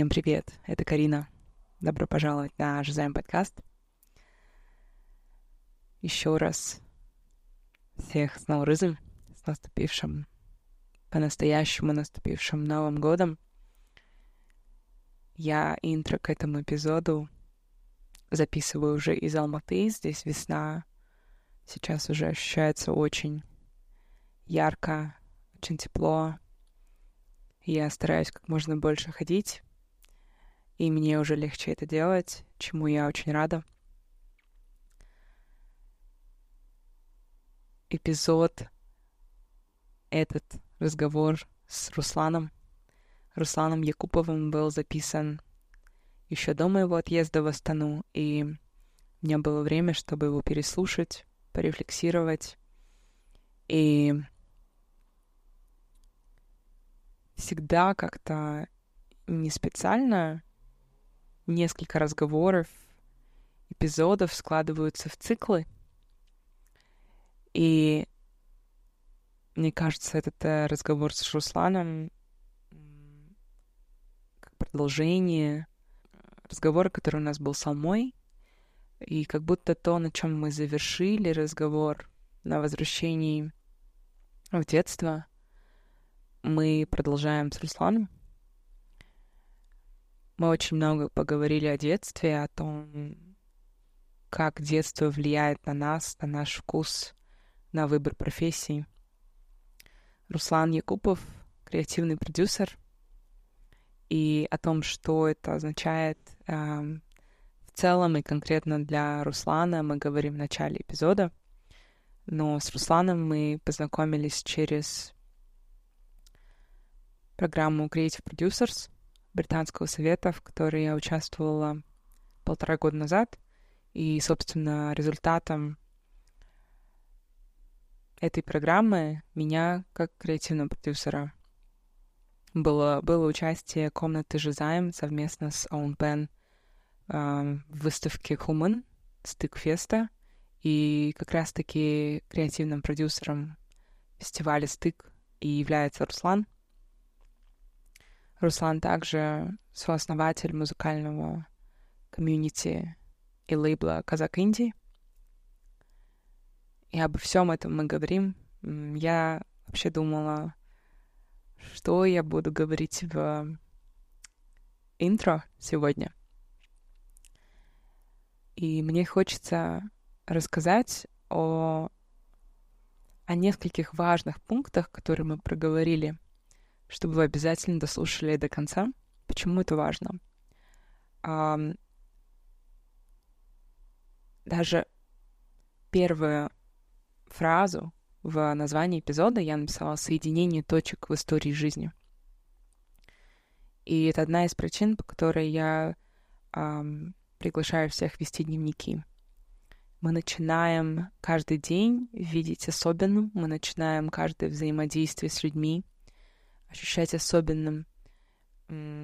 Всем привет, это Карина. Добро пожаловать на jazziam подкаст. Еще раз всех с наурызом, с наступившим, по-настоящему наступившим Новым годом. Я интро к этому эпизоду записываю уже из Алматы. Здесь весна. Сейчас уже ощущается очень ярко, очень тепло. Я стараюсь как можно больше ходить, и мне уже легче это делать, чему я очень рада. Эпизод, этот разговор с Русланом Якуповым был записан еще до моего отъезда в Астану, и у меня было время, чтобы его переслушать, порефлексировать, и всегда как-то не специально несколько разговоров, эпизодов складываются в циклы. И мне кажется, этот разговор с Русланом как продолжение разговора, который у нас был с Алмой, и как будто то, на чем мы завершили разговор на возвращении в детство, мы продолжаем с Русланом. Мы очень много поговорили о детстве, о том, как детство влияет на нас, на наш вкус, на выбор профессий. Руслан Якупов — креативный продюсер, и о том, что это означает в целом и конкретно для Руслана, мы говорим в начале эпизода. Но с Русланом мы познакомились через программу Creative Producers британского совета, в которой я участвовала 1,5 года назад. И, собственно, результатом этой программы меня, как креативного продюсера, было участие комнаты jazziam совместно с ownpen в выставке WHOMYN STYQ Fest. И как раз-таки креативным продюсером фестиваля STYQ и является Руслан. Руслан также сооснователь музыкального комьюнити и лейбла «Qazaq Indie». И обо всем этом мы говорим. Я вообще думала, что я буду говорить в интро сегодня. И мне хочется рассказать о нескольких важных пунктах, которые мы проговорили, чтобы вы обязательно дослушали до конца. Почему это важно? Даже первую фразу в названии эпизода я написала «Соединение точек в истории жизни». И это одна из причин, по которой я приглашаю всех вести дневники. Мы начинаем каждый день видеть особенным, мы начинаем каждое взаимодействие с людьми ощущать особенным.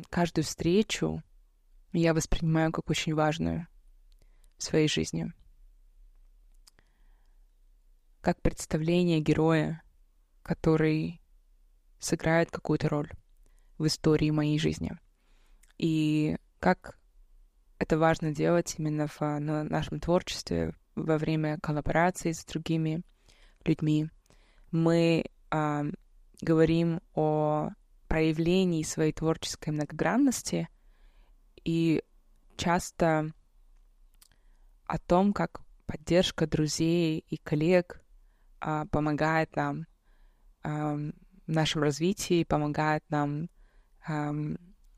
Каждую встречу я воспринимаю как очень важную в своей жизни. Как представление героя, который сыграет какую-то роль в истории моей жизни. И как это важно делать именно в нашем творчестве, во время коллаборации с другими людьми. Мы говорим о проявлении своей творческой многогранности и часто о том, как поддержка друзей и коллег помогает нам в нашем развитии, помогает нам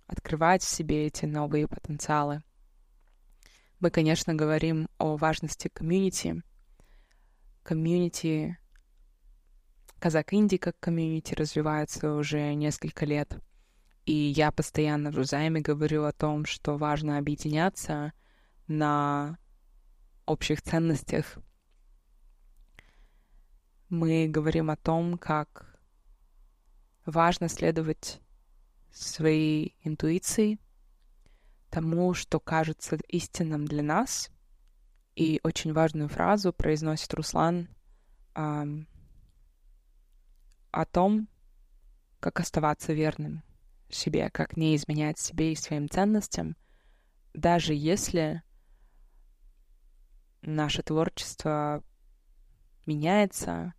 открывать в себе эти новые потенциалы. Мы, конечно, говорим о важности комьюнити. Комьюнити Qazaq Indie как комьюнити развивается уже несколько лет. И я постоянно в jazziam говорю о том, что важно объединяться на общих ценностях. Мы говорим о том, как важно следовать своей интуиции, тому, что кажется истинным для нас. И очень важную фразу произносит Руслан о том, как оставаться верным себе, как не изменять себе и своим ценностям, даже если наше творчество меняется,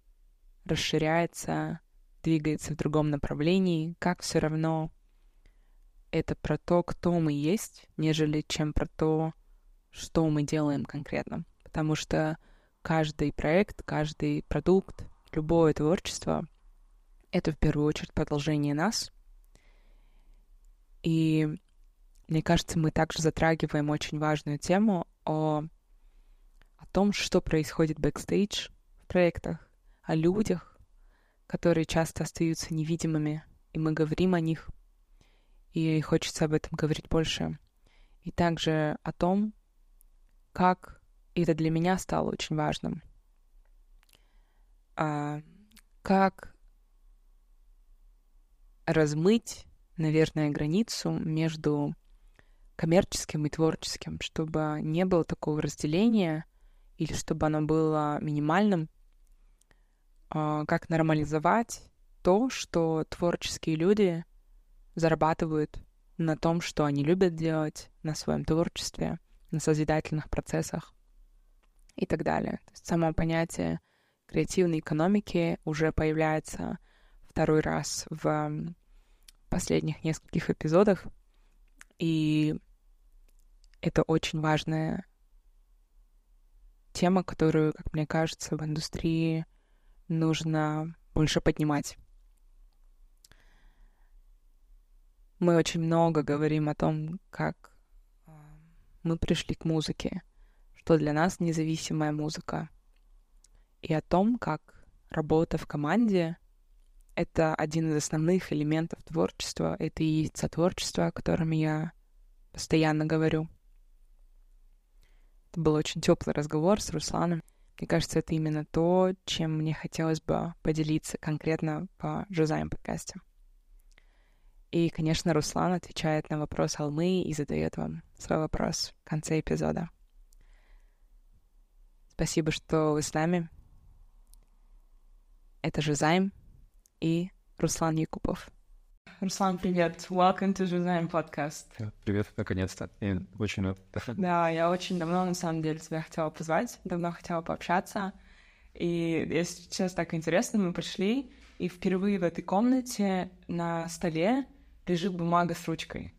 расширяется, двигается в другом направлении, как все равно это про то, кто мы есть, нежели чем про то, что мы делаем конкретно. Потому что каждый проект, каждый продукт, любое творчество — это в первую очередь продолжение нас. И мне кажется, мы также затрагиваем очень важную тему о том, что происходит бэкстейдж в проектах, о людях, которые часто остаются невидимыми, и мы говорим о них, и хочется об этом говорить больше. И также о том, как это для меня стало очень важным. Как размыть, наверное, границу между коммерческим и творческим, чтобы не было такого разделения, или чтобы оно было минимальным, как нормализовать то, что творческие люди зарабатывают на том, что они любят делать, на своем творчестве, на созидательных процессах и так далее. То есть само понятие креативной экономики уже появляется второй раз в последних нескольких эпизодах, и это очень важная тема, которую, как мне кажется, в индустрии нужно больше поднимать. Мы очень много говорим о том, как мы пришли к музыке, что для нас независимая музыка, и о том, как работа в команде — это один из основных элементов творчества, это и есть сотворчество, о котором я постоянно говорю. Это был очень теплый разговор с Русланом. Мне кажется, это именно то, чем мне хотелось бы поделиться конкретно по jazziam подкасте. И, конечно, Руслан отвечает на вопрос Алмы и задает вам свой вопрос в конце эпизода. Спасибо, что вы с нами. Это jazziam и Руслан Якупов. Руслан, привет. Welcome to jazziam podcast. Привет, наконец-то. И очень рад. Да, я очень давно, на самом деле, тебя хотела позвать, давно хотела пообщаться. И если сейчас так интересно, мы пришли, и впервые в этой комнате на столе лежит бумага с ручкой.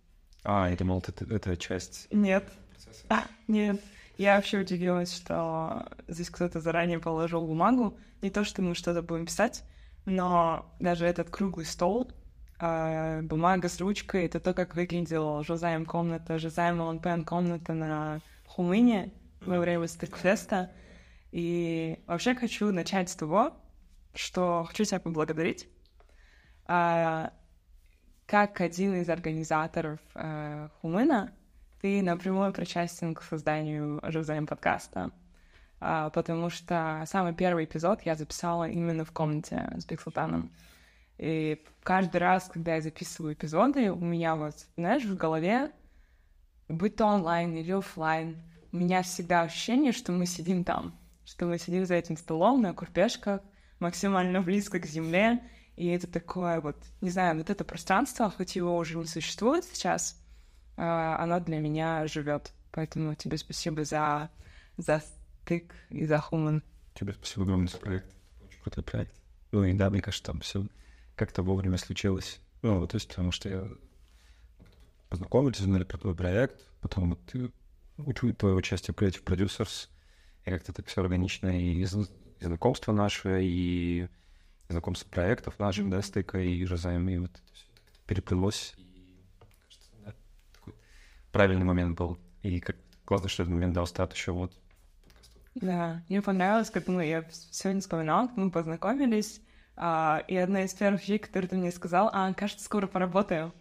Я думал, это часть... Нет. Процесса. Нет. Я вообще удивилась, что здесь кто-то заранее положил бумагу. Не то, что мы что-то будем писать, но даже этот круглый стол... бумага с ручкой — это то, как выглядела jazziam комната, jazziam ownpen комната на WHOMYN во время STYQ Феста. И вообще хочу начать с того, что хочу тебя поблагодарить. Как один из организаторов WHOMYN, ты напрямую причастен к созданию jazziam подкаста, потому что самый первый эпизод я записала именно в комнате с Бекслотаном. И каждый раз, когда я записываю эпизоды, у меня вот, знаешь, в голове, будь то онлайн или офлайн, у меня всегда ощущение, что мы сидим там, что мы сидим за этим столом на курпешках, максимально близко к земле, и это такое вот, не знаю, вот это пространство, хоть его уже не существует сейчас, оно для меня живет. Поэтому тебе спасибо за STYQ и за WHOMYN. Тебе спасибо огромное за проект. Очень крутой проект. Ну и да, мне кажется, там все как-то вовремя случилось. Ну, то есть, потому что я познакомился, узнали про твой проект, потом ты учу твое участие в Creative Producers, и как-то так все органично, и знакомство наше, и знакомство проектов наших, да, STYQ, и jazziam, и вот это все переплелось. И, кажется, да, такой правильный момент был. И как классно, что этот момент дал старт еще вот. Да, мне понравилось, как мы, я сегодня вспоминала, как мы познакомились, и одна из первых вещей, которую ты мне сказал, кажется, скоро поработаю.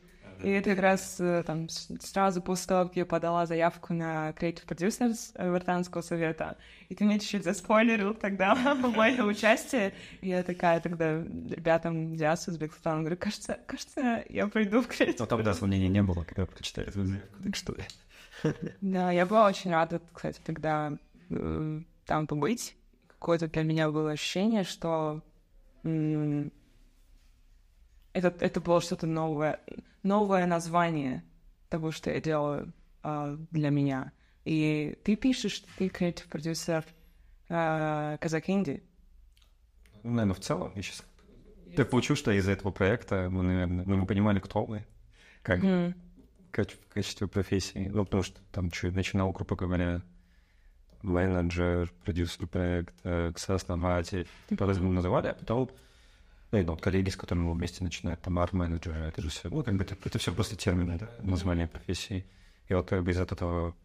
И это как раз там сразу после того, как я подала заявку на Creative Producers Британского совета. И ты мне чуть-чуть заспойлерил тогда мое участие. И я такая тогда ребятам Диасу с Бекслотаном говорю, кажется, я пойду в Creative. Но тогда сомнений не было, когда прочитали эту заявку, так что... Да, я была очень рада, кстати, тогда там побыть. Какое-то для меня было ощущение, что... это было что-то новое. Новое название того, что я делаю для меня. И ты пишешь, ты creative producer Qazaq Indie. Наверное, в целом. Я сейчас так получил, что из-за этого проекта мы, наверное, мы понимали, кто мы. Как в качестве профессии. Ну, потому что там чуть начинал, грубо говоря, менеджер, продюсер проекта, сооснователь. По-разному называли, а потом... Ну, и ну, коллеги, с которыми мы вместе начинают, там, арт-менеджер, это же все, ну, как бы это все просто термины, да, название профессии. И вот как бы из этого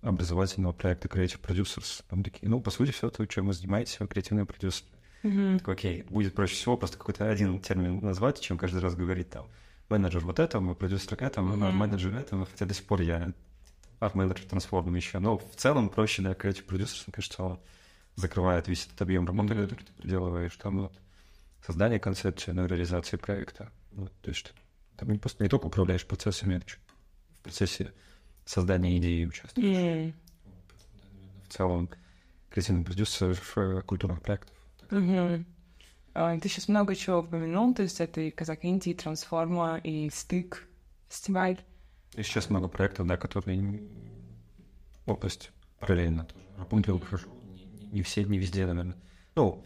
образовательного проекта Creative Producers, там такие, ну, по сути, все то, чем вы занимаетесь, вы креативные продюсеры. Такой, окей, будет проще всего просто какой-то один термин назвать, чем каждый раз говорить там, менеджер вот этого, продюсер этого, менеджер этого, хотя до сих пор я арт-менеджер трансформер еще, но в целом проще, да, Creative Producers, конечно, он закрывает весь этот объем работы, который ты приделываешь, там вот. Создание концепции, но реализации проекта. Вот, то есть там не просто не только управляешь процессами, в процессе создания идеи участвуешь. В целом, креативный продюсер культурных проектов. Ты сейчас много чего упомянул, то есть это и Qazaq Indie, и Трансформа, и STYQ фестиваль. И сейчас много проектов, да, которые область параллельно тоже. Работаю, хожу. Не все, не везде, наверное. Ну,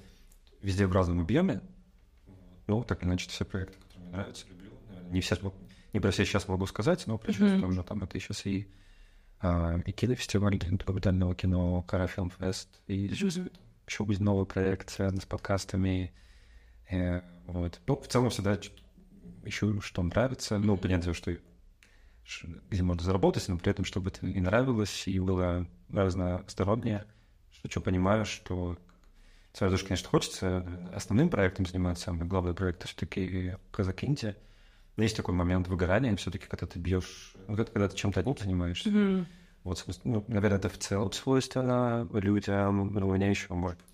везде в разном объеме. Ну, так или иначе, все проекты, которые мне нравятся, люблю, наверное, не про все сейчас могу сказать, но причем там же там это сейчас и кинофестиваль документального кино, Карафильмфест, и еще будет новый проект, связанный с подкастами. Вот. Ну, в целом всегда ищу, что нравится, ну, понятно, что где можно заработать, но при этом, чтобы это и нравилось, и было разностороннее, что понимаю, что сразу же, конечно, хочется основным проектом заниматься, самый главный проект все-таки Qazaq Indie. Но есть такой момент выгорания, все-таки, когда ты бьешь, когда ты чем-то одним занимаешься. Вот, ну, наверное, это в целом свойственно людям, но у меня еще, может быть,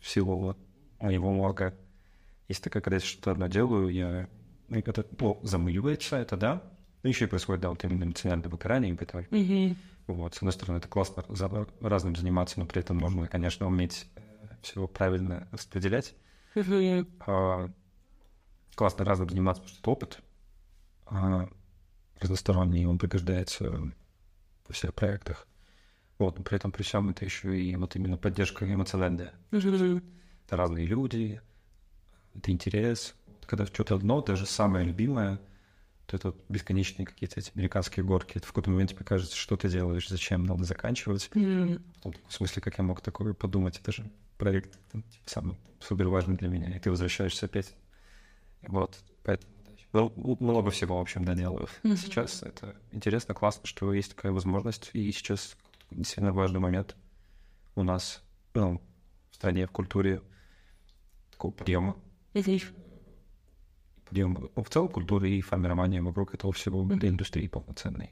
в силу моего мозга. Если такая, когда я что-то одно делаю, я это замыливается, это да. Но еще и происходит, да, вот именно эмоциональное выгорание. Вот, с одной стороны, это классно разным заниматься, но при этом нужно, конечно, уметь всего правильно распределять. Классно разным заниматься, потому что это опыт разносторонний, он пригождается во всех проектах. Вот, но при этом при всем это еще и вот именно поддержка эмоциональная. Это разные люди, это интерес. Когда что-то одно, даже самое любимое, то это бесконечные какие-то эти американские горки. Это в какой-то момент тебе кажется, что ты делаешь, зачем, надо заканчивать. Потом, в смысле, как я мог такое подумать, это же проект там, типа, самый супер важный для меня, и ты возвращаешься опять. Вот, поэтому много всего, в общем, доделаю. Сейчас это интересно, классно, что есть такая возможность, и сейчас действительно важный момент у нас, ну, в стране, в культуре такого подъема. В целом культуры и формирование вокруг этого всего для индустрии полноценной.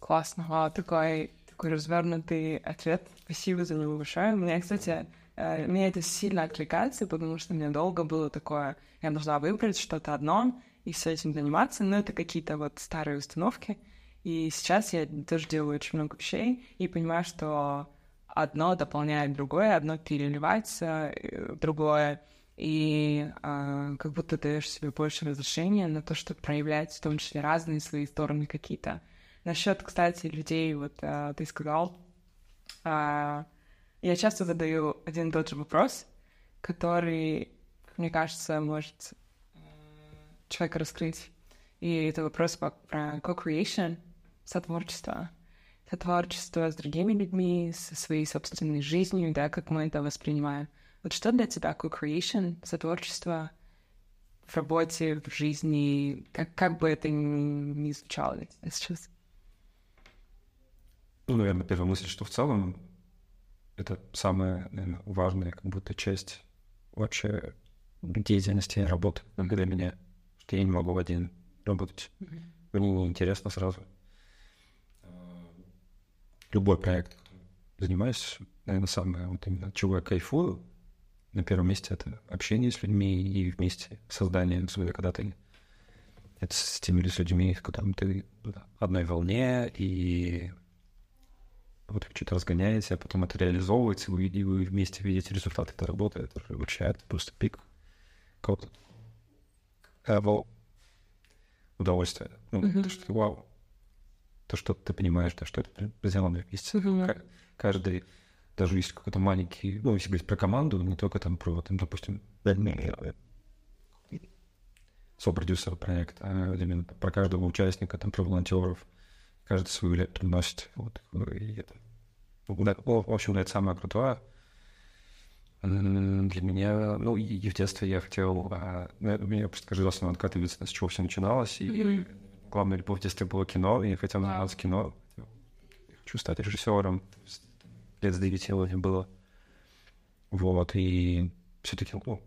Классно. Такой развернутый ответ. Спасибо за него большое. Мне, кстати, мне это сильно откликается, потому что мне долго было такое, я должна выбрать что-то одно и с этим заниматься, но это какие-то вот старые установки. И сейчас я тоже делаю очень много вещей и понимаю, что одно дополняет другое, одно переливается, другое. И как будто даешь себе больше разрешения на то, чтобы проявлять в том числе разные свои стороны какие-то. Насчет, кстати, людей, вот ты сказал, я часто задаю один и тот же вопрос, который, мне кажется, может человека раскрыть. И это вопрос про co-creation, сотворчество с другими людьми, со своей собственной жизнью, да, как мы это воспринимаем. Вот что для тебя co-creation, сотворчество в работе, в жизни, как бы это ни звучало сейчас? Ну, наверное, первая мысль, что в целом это самая, наверное, важная как будто часть вообще деятельности работы для меня, что я не могу один работать. Мне интересно сразу. Любой проект, которым занимаюсь, наверное, самое вот именно, от чего я кайфую, на первом месте это общение с людьми и вместе создание своего, когда ты это с теми людьми, с которыми ты в одной волне, и вот что-то разгоняете, а потом это реализовывается, и вы вместе видите результат этой работы, это вообще просто пик какого-то было удовольствие. То, что ты вау. То, что ты понимаешь, да, что это сделано вместе. Каждый, даже есть какой-то маленький, ну, если говорить про команду, не только там про, там, допустим, сопродюсер проекта, а именно про каждого участника, там, про волонтеров, каждый свою лепту носит. Вот. И это, в общем, это самое крутое. Для меня, ну, и в детстве я хотел, у меня просто каждый раз надо откатываться, с чего все начиналось, и главная любовь в детстве было кино, и я хотел заниматься кино, хочу стать режиссером, лет с 9 было, вот, и все-таки, ну,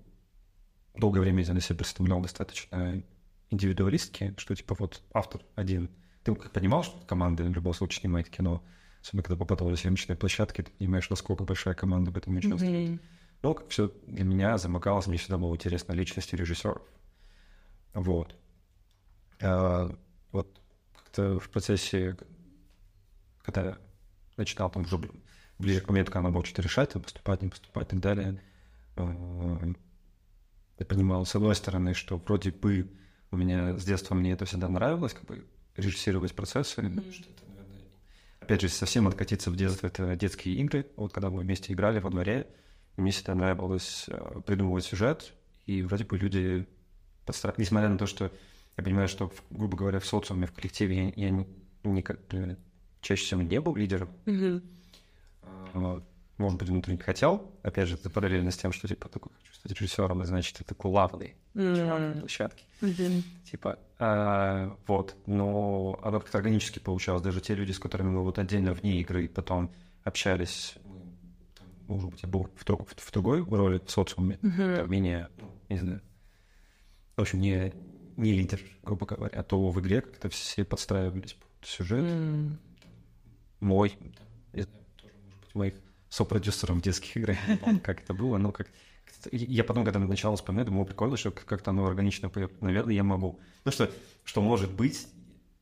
долгое время я себя представлял достаточно индивидуалистки, что типа вот автор один, ты понимал, что команда в любом случае снимает кино, особенно когда попадал на съемочные площадки, ты понимаешь, насколько большая команда в этом участвует. Но как все для меня замыкалось, мне всегда было интересно личности режиссеров. Вот. Вот как-то в процессе, когда начинал там уже ближе к моменту, когда надо было что-то решать, поступать, не поступать и так далее, я понимал, с одной стороны, что вроде бы у меня с детства мне это всегда нравилось, как бы режиссировать процессы, что-то, наверное. Опять же, совсем откатиться в детство, это детские игры. Вот когда мы вместе играли во дворе, мне всегда нравилось придумывать сюжет, и вроде бы люди, несмотря на то, что я понимаю, что, грубо говоря, в социуме, в коллективе я чаще всего не был лидером. Может быть, внутренне хотел. Опять же, это параллельно с тем, что, типа, такой, хочу стать режиссером, и, значит, это главный на площадке. Типа, вот. Но оно как-то органически получалось. Даже те люди, с которыми мы вот отдельно вне игры потом общались, может быть, я был в другой роли в социуме, менее, не знаю, в общем, не лидер, грубо говоря, а то в игре как-то все подстраивались под сюжет. Мой, я знаю, тоже, может быть, моих сопродюсером в детских играх, как это было, но как... Я потом, когда начал вспоминать, думал, прикольно, что как-то оно органично, наверное, я могу. Ну что может быть,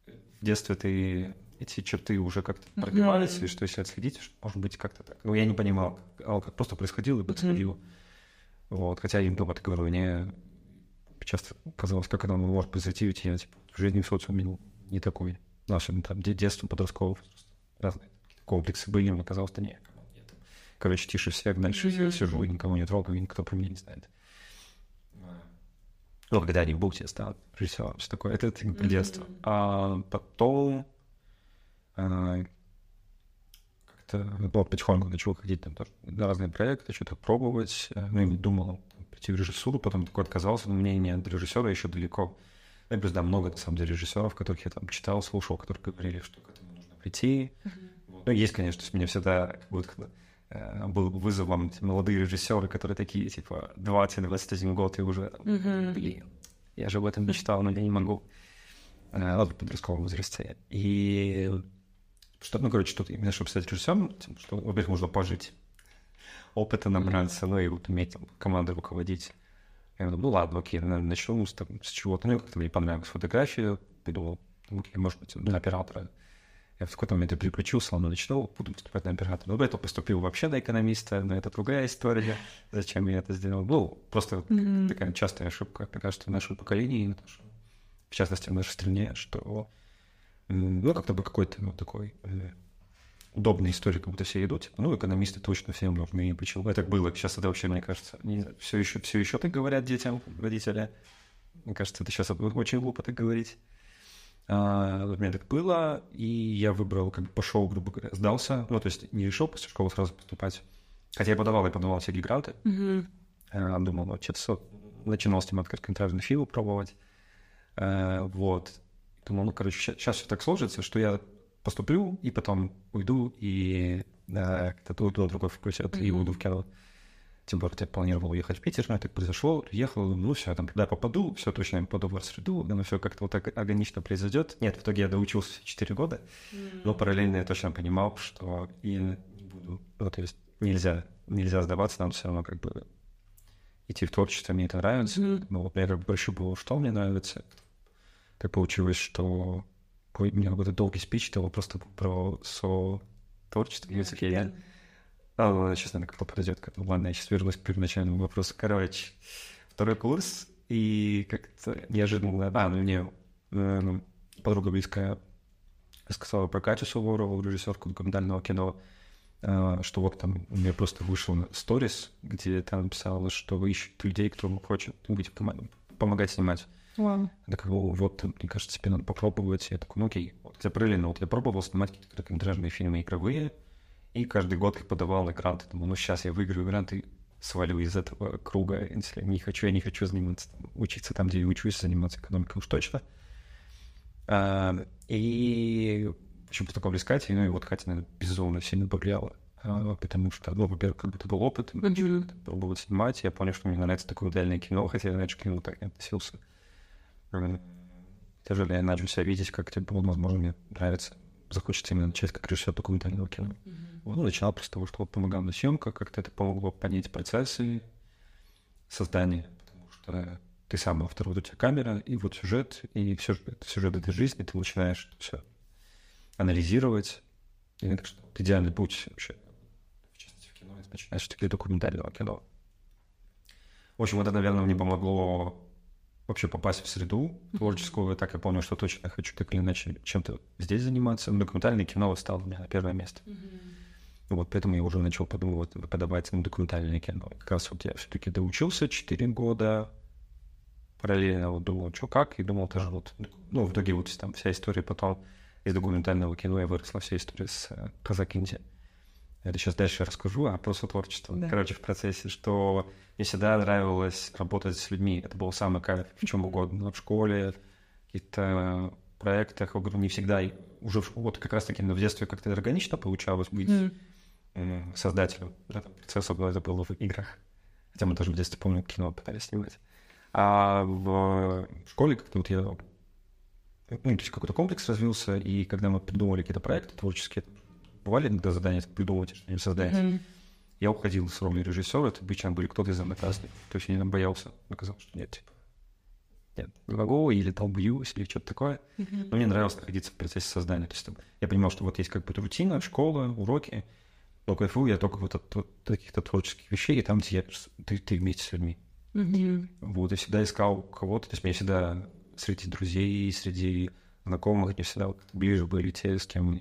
в детстве ты... эти черты уже как-то пробивались, и что если отследить, может быть, как-то так. Ну, я не понимал, как просто происходило и подсходило. Вот, хотя я им дома так говорю, мне часто казалось, как оно может произойти, ведь я типа, в жизни в социуме не такой. Ну, особенно там детство, подростковых, разные комплексы были, мне казалось, да нет. Короче, тише всех, дальше я сижу, и никого не трогаю, и никто про меня не знает. Ну, когда-нибудь я стал режиссером, все такое. Это детство. А потом... как-то потихоньку начал ходить там тоже на разные проекты, что-то пробовать. Ну, и думал прийти в режиссуру, потом такой отказался, но мне не от режиссера еще далеко. Я просто, да, много, на самом деле, режиссеров, которых я там читал, слушал, которые говорили, что к этому нужно прийти. Ну, есть, конечно, то есть меня всегда вот, был вызовом молодые режиссеры, которые такие, типа, 20-21 год, и уже, блин, я же об этом мечтал, но я не могу. Вот подростковом возрасте. И... Чтобы, ну, короче, что-то именно, чтобы стать режиссером, что, во-первых, можно пожить, опыта набраться, ну, и вот уметь командой руководить. Я думаю, ну, ладно, окей, наверное, начну с чего-то. Ну, как-то мне понравилась фотография, придумал, окей, может быть, на оператора. Я в какой-то момент переключился, но начинал, буду поступать на оператора. Но до этого поступил вообще на экономиста, но это другая история. Зачем я это сделал? Ну, просто такая частая ошибка, мне кажется, в нашем поколении, и в частности, в нашей стране, что... Ну, как-то бы какой-то вот такой удобной истории, как будто все идут. Типа, ну, экономисты точно всем нужны. И почему это было? Сейчас это вообще, мне кажется, все еще так говорят детям, родители. Мне кажется, это сейчас очень глупо так говорить. У меня так было, и я выбрал, как бы пошел, грубо говоря, сдался. Ну, то есть не решил после школы сразу поступать. Хотя я подавал всякие гранты. Думал, ну, что-то начинал снимать короткометражный фильм, пробовать. Вот. Думал, ну, короче, сейчас все так сложится, что я поступлю, и потом уйду, и уйду в другой факультет, и уйду в кино. Тем более, я планировал уехать в Питер, но так произошло, уехал, ну, все, там, когда я попаду, все точно, я попаду в арт-среду, но все как-то вот так органично произойдет. Нет, в итоге я доучился 4 года, но параллельно я точно понимал, что я не буду, ну, то есть нельзя сдаваться, надо все равно как бы идти в творчество, мне это нравится. Но вот я как бы прощупывал, что мне нравится. Так получилось, что у меня какой-то долгий спич был просто про творчество. Сейчас, наверное, как-то подойдет. Ладно, я сейчас вернусь к первоначальному вопросу. Короче, второй курс, И как-то неожиданно, мне подруга близкая сказала про Катю Суворову, режиссерку документального кино, что вот там у меня просто вышел сторис, где там написала, что вы ищете людей, кто хочет быть помогать снимать. Wow. Так вот, мне кажется, тебе надо попробовать. Я такой, окей, вот тебя пролинул. Вот я пробовал снимать какие-то короткометражные фильмы игровые, и каждый год я подавал на гранты. Думал, сейчас я выиграю грант и свалю из этого круга. Если я не хочу заниматься, учиться там, где я учусь, заниматься экономикой уж точно. И почему-то такого искатель, и вот Катя, наверное, безумно сильно повлияла. Потому что, во-первых, как будто был опыт, пробовал снимать. Я понял, что мне нравится такое дальнее кино, хотя я раньше к нему так не относился. Даже я начал себя видеть, как тебе было, возможно, мне нравится, захочется именно начать как режиссер документального кино. Начинал просто с того, что помогал на съемках, как-то это помогло понять процессы создания, потому что ты сам автор, вот у тебя камера, и вот сюжет, и все сюжет этой жизни, ты начинаешь все анализировать, и это идеальный путь вообще, в частности, в кино, начинаешь такие документального кино. В общем, это, наверное, мне помогло вообще попасть в среду творческую, так я понял, что точно я хочу так или иначе чем-то здесь заниматься. Документальное кино стало у меня на первое место. Вот поэтому я уже начал подумывать, подавать на документальное кино. Как раз вот я все-таки доучился 4 года, параллельно вот думал, что как, и думал даже вот... в итоге вот там вся история потом из документального кино я выросла, вся история с Qazaq Indie. Это сейчас дальше расскажу, а просто творчество. Да. Короче, в процессе, что мне всегда нравилось работать с людьми. Это был самый кайф в чем угодно. В школе, в каких-то проектах. Я говорю, не всегда. Уже вот как раз-таки в детстве как-то органично получалось быть создателем. Процесса это было в играх. Хотя мы тоже в детстве, помню, кино пытались снимать. А в школе как-то вот я... то есть какой-то комплекс развился, и когда мы придумывали какие-то проекты творческие, бывали иногда задания придумывать, что-нибудь создать. Я уходил с роли режиссера, это обычно были кто-то из аматасных. То есть я не боялся, оказалось, что нет, не могу, или там бьюсь, или что-то такое. Но мне нравилось находиться в процессе создания. То есть я понимал, что вот есть как бы рутина, школа, уроки, но кайфую я только вот от каких-то творческих вещей, и там, где ты вместе с людьми. Вот, я всегда искал кого-то, то есть мне всегда среди друзей, среди знакомых, не всегда вот ближе были те, с кем...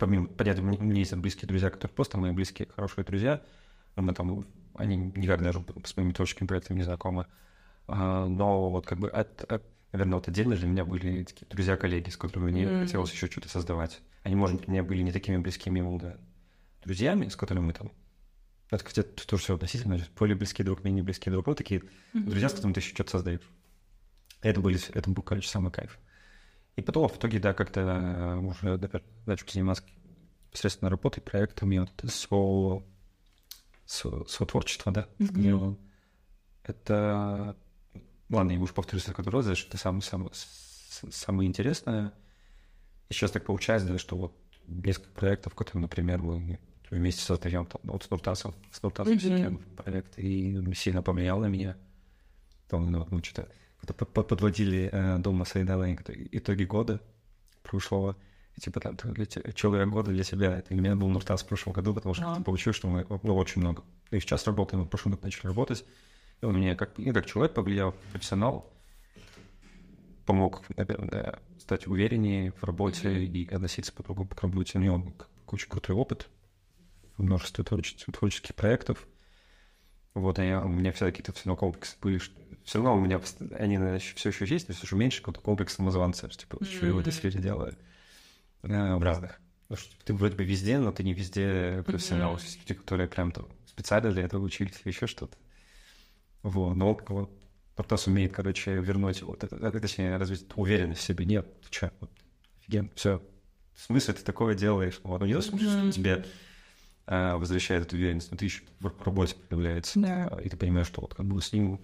помимо, понятно, у меня есть близкие друзья, которые просто мои близкие, хорошие друзья. Мы там, они никогда даже с моими творческими проектами не знакомы. Но вот как бы, наверное, вот отдельно для меня были такие друзья-коллеги, с которыми мне хотелось еще что-то создавать. Они, может быть, у меня были не такими близкими друзьями, с которыми мы там... Это, кстати, тоже все относительно. Более близкий друг, менее близкий друг. Вот такие друзья, с которыми ты еще что-то создаешь. Это был, короче, самый кайф. И потом, в итоге, как-то уже начал заниматься непосредственно работой, проектами, со-творчества, Это... Ладно, я уж повторюсь, что это самое интересное. И сейчас так получается, что вот несколько проектов, которые, например, мы вместе создаем с Нуртасом проект, и сильно поменял на меня. Подводили дома с Айдаром итоги года прошлого. И, человек года для себя. Это для меня был Нуртас в прошлом году, потому что получилось, что мы было очень много. И сейчас работаем, мы в прошлом году начали работать. И он мне как человек повлиял, профессионал, помог, наверное, стать увереннее в работе и относиться по-другому к работе. У него куча крутой опыт, множество творческих проектов. Вот, у меня всегда какие-то комплексы были, все равно у меня они, наверное, все еще есть, но все еще меньше какой-то комплекс самозванца, что я в этой сфере делаю, в разных. Потому что ты вроде бы везде, но ты не везде профессионал, люди, которые прям там специально для этого учились или еще что-то. Вот, но вот Портас умеет, вернуть, развить уверенность в себе. Нет, ты че, офигенно, все. В смысле ты такое делаешь? Вот, не смысл, что тебе... возвращает эту уверенность, но ты еще в работе появляется, и ты понимаешь, что вот как бы с ним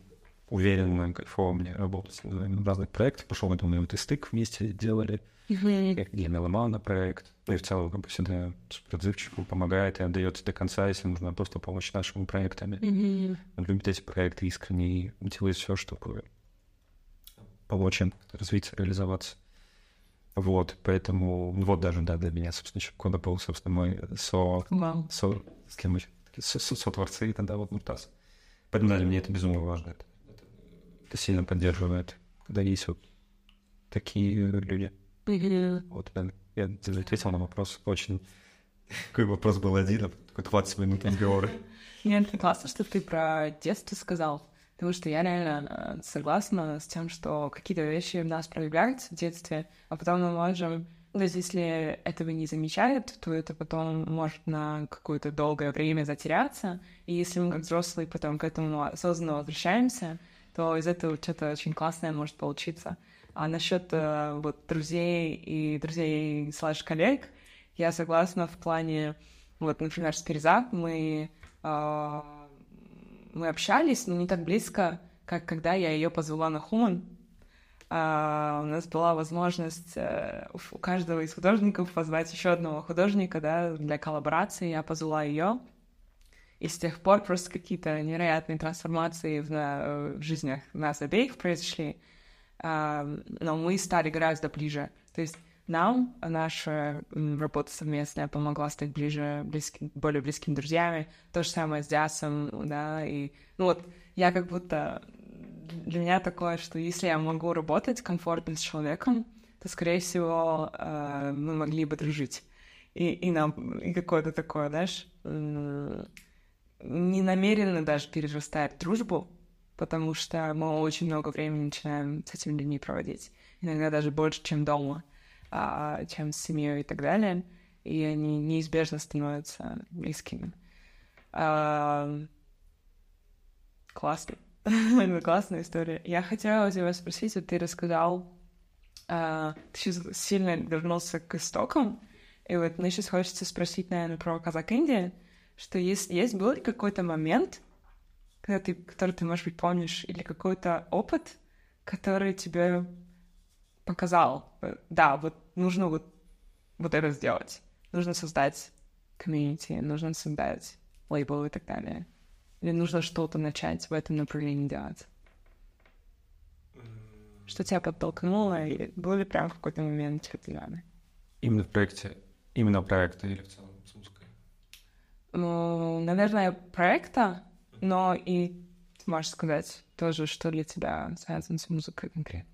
уверенно, кайфово мне работать в разных проектах. Пошел, я думаю, вот и STYQ вместе делали, я меломал на проект, и в целом как бы всегда отзывчиво помогает и отдается до конца, если нужна просто помощь нашими проектами. Он любит эти проекты искренне и делает все, чтобы помочь им развиться, реализоваться. Вот, поэтому, даже, для меня, собственно, когда был, мой сотворцы, тогда вот Нуртас. Поэтому, для меня это безумно важно. это сильно поддерживает, когда есть вот такие люди. Вот, да. Я тебе ответил на вопрос очень... Какой вопрос был один, а такой 20 минут разговора. Нет, классно, что ты про детство сказал, потому что я реально согласна с тем, что какие-то вещи в нас проявляются в детстве, а потом мы можем... То есть если этого не замечают, то это потом может на какое-то долгое время затеряться, и если мы как взрослые потом к этому осознанно возвращаемся, то из этого что-то очень классное может получиться. А насчет вот друзей и друзей/коллег, я согласна в плане, вот, например, с Перезап мы общались, но не так близко, как когда я ее позвала на WHOMYN. У нас была возможность у каждого из художников позвать еще одного художника, да, для коллаборации. Я позвала ее, и с тех пор просто какие-то невероятные трансформации в жизнях нас обеих произошли. Но мы стали гораздо ближе. То есть нам наша работа совместная помогла стать более близкими друзьями. То же самое с Диасом, да, и... Ну вот я как будто... Для меня такое, что если я могу работать комфортно с человеком, то, скорее всего, мы могли бы дружить. И нам... И какое-то такое, знаешь, не намеренно даже перерастает дружбу, потому что мы очень много времени начинаем с этими людьми проводить. Иногда даже больше, чем дома, чем с семьей и так далее. И они неизбежно становятся близкими. Классно. Это классная история. Я хотела у тебя спросить, вот ты рассказал, ты сейчас сильно вернулся к истокам, и вот мне сейчас хочется спросить, наверное, про Qazaq Indie, что есть был ли какой-то момент, который ты, может быть, помнишь, или какой-то опыт, который тебе показал, да, вот нужно вот это сделать, нужно создать комьюнити, нужно создать лейбл и так далее, или нужно что-то начать в этом направлении делать? Что тебя подтолкнуло, или был ли прям в какой-то момент черт-ляны? Именно в проекте? Именно проекта или в целом с музыкой? Ну, наверное, проекта, но и можешь сказать тоже, что для тебя связано с музыкой конкретно.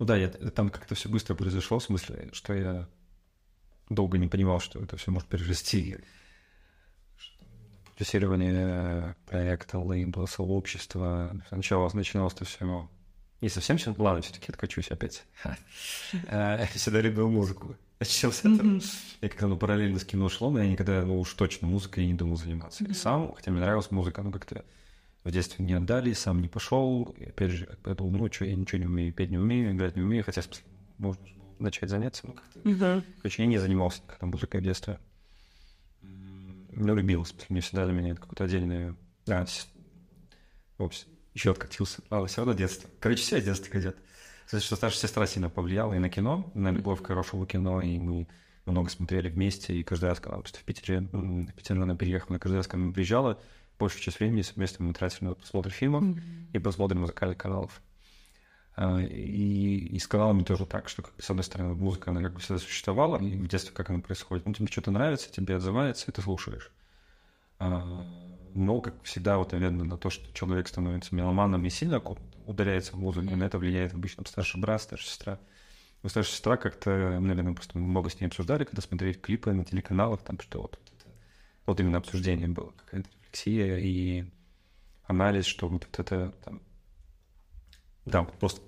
Ну да, там как-то все быстро произошло, в смысле, что я долго не понимал, что это все может перерасти. Продюсирование проекта, лейбла, сообщества. Сначала начиналось-то все не совсем все. Ладно, все-таки откачусь опять. Я всегда любил музыку. Я как-то параллельно с кино шло, но я никогда уж точно музыкой не думал заниматься. Сам, хотя мне нравилась музыка, но как-то в детстве не отдали, сам не пошел. И опять же, я думал, ну что, я ничего не умею, петь не умею, играть не умею. Хотя, можно начать заняться, но как-то... Короче, я не занимался музыкой в детстве. Ну, любилось. Мне всегда, для меня это какое-то отдельное... Еще откатился. Все равно детство. Короче, все детство хотят. Кстати, что старшая сестра сильно повлияла и на кино, на любовь к хорошему кино, и мы много смотрели вместе, и каждый раз, когда в Питере, она переехала, каждый раз, когда она приезжала, большую часть времени совместно мы тратили на просмотр фильмов и просмотр музыкальных каналов. И с каналами тоже так, что, с одной стороны, музыка, она как бы всегда существовала, и в детстве как она происходит. Ну, тебе что-то нравится, тебе отзывается, и ты слушаешь. Но, как всегда, вот, наверное, на то, что человек становится меломаном и сильно ударяется в музыку, и на это влияет обычно старший брат, старшая сестра. Но старшая сестра как-то, наверное, просто много с ней обсуждали, когда смотрели клипы на телеканалах, там что вот именно обсуждение было, какая-то рефлексия и анализ, что вот это там... Да, вот просто,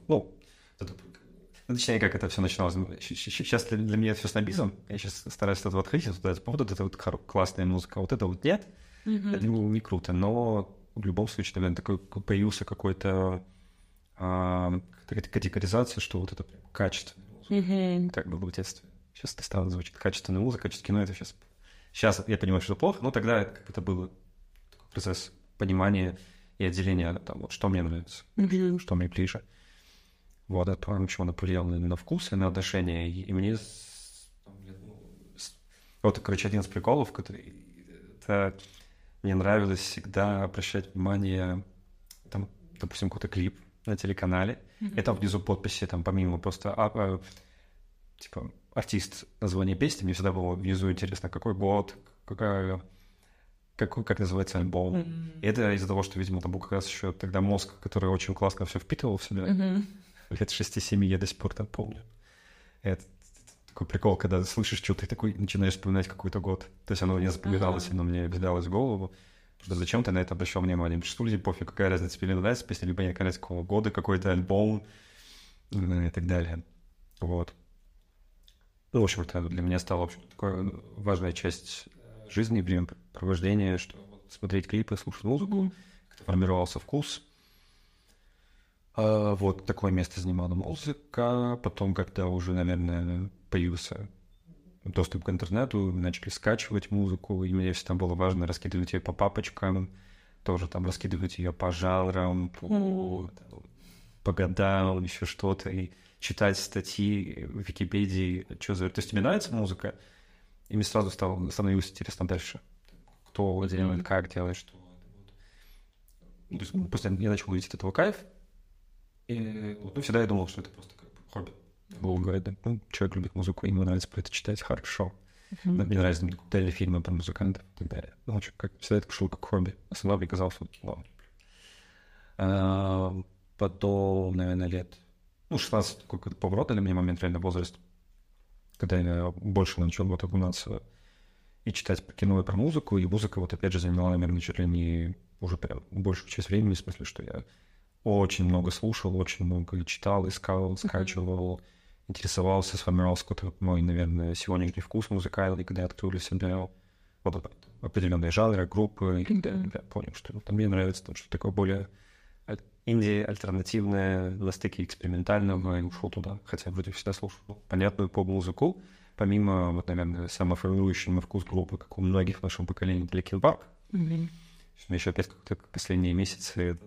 точнее, как это все начиналось. Сейчас для меня это все снобизм. Я сейчас стараюсь от этого отходить, вот это вот классная музыка, вот это вот нет. Это не круто, но в любом случае, наверное, такой появился какой-то категоризация, что вот это прям качественная музыка. Так было в детстве. Сейчас это стало звучит качественная музыка, качественное кино, это сейчас... Сейчас я понимаю, что это плохо, но тогда это был такой процесс понимания и отделение там, вот, что мне нравится, что мне ближе. Вот, это то, чего она повлияла на вкус и на отношения. И мне... Вот, короче, один из приколов, который... Это... Мне нравилось всегда обращать внимание, там, допустим, какой-то клип на телеканале, и там внизу подписи, там, помимо просто... типа, артист, название песни, мне всегда было внизу интересно, какой год, какая... как называется альбом. Mm-hmm. И это из-за того, что, видимо, там был как раз еще тогда мозг, который очень классно все впитывал в себя. Mm-hmm. Лет 6-7 я до сих пор там помню. Это такой прикол, когда слышишь что-то, ты такой начинаешь вспоминать какой-то год. То есть оно не запоминалось, оно мне взялось в голову. Потому что зачем ты на это обращал внимание? Что люди, пофиг, какая разница, тебе нравится песня, либо не нравится, какого года, какой-то альбом и так далее. Вот. Ну, в общем, это для меня стало такой важная часть жизни, времяпровождения, что смотреть клипы, слушать музыку, как-то формировался вкус. А вот такое место занимала музыка. Потом, когда уже, наверное, появился доступ к интернету, начали скачивать музыку, и мне всегда было важно раскидывать ее по папочкам, тоже там раскидывать ее по жанрам, по годам, еще что-то, и читать статьи в Википедии, что за... То есть тебе нравится музыка, и мне сразу становилось интересно дальше, кто делает, как делает, что. То есть, после я начал видеть от этого кайф, и ну, всегда я думал, что это просто как бы хобби. Говорит, ну, человек любит музыку, ему нравится про это читать, хорошо. Мне нравятся документальные фильмы про музыкантов и так далее. Ну, как всегда это пошло как хобби. Основа приказался вот. Потом, наверное, лет... 16 какой-то поворот для меня момент, реально возраст, когда я больше начал вот окунаться и читать про кино и про музыку. И музыка вот опять же заняла, наверное, чуть ли не уже прям большую часть времени, в смысле, что я очень много слушал, очень много читал, искал, скачивал, интересовался, сформировался какой-то мой, наверное, сегодняшний вкус музыкальный, когда я открыл для себя вот определенные жанры, группы, и я понял, что ну, мне нравится, потому что такое более инди, альтернативное, на стыке экспериментального, и ушел туда, хотя вроде всегда слушал понятную поп-музыку, помимо, вот, наверное, самоформирующего вкус группы, как у многих в нашем поколении, Линкин Парк. Мне еще опять как-то последние месяцы...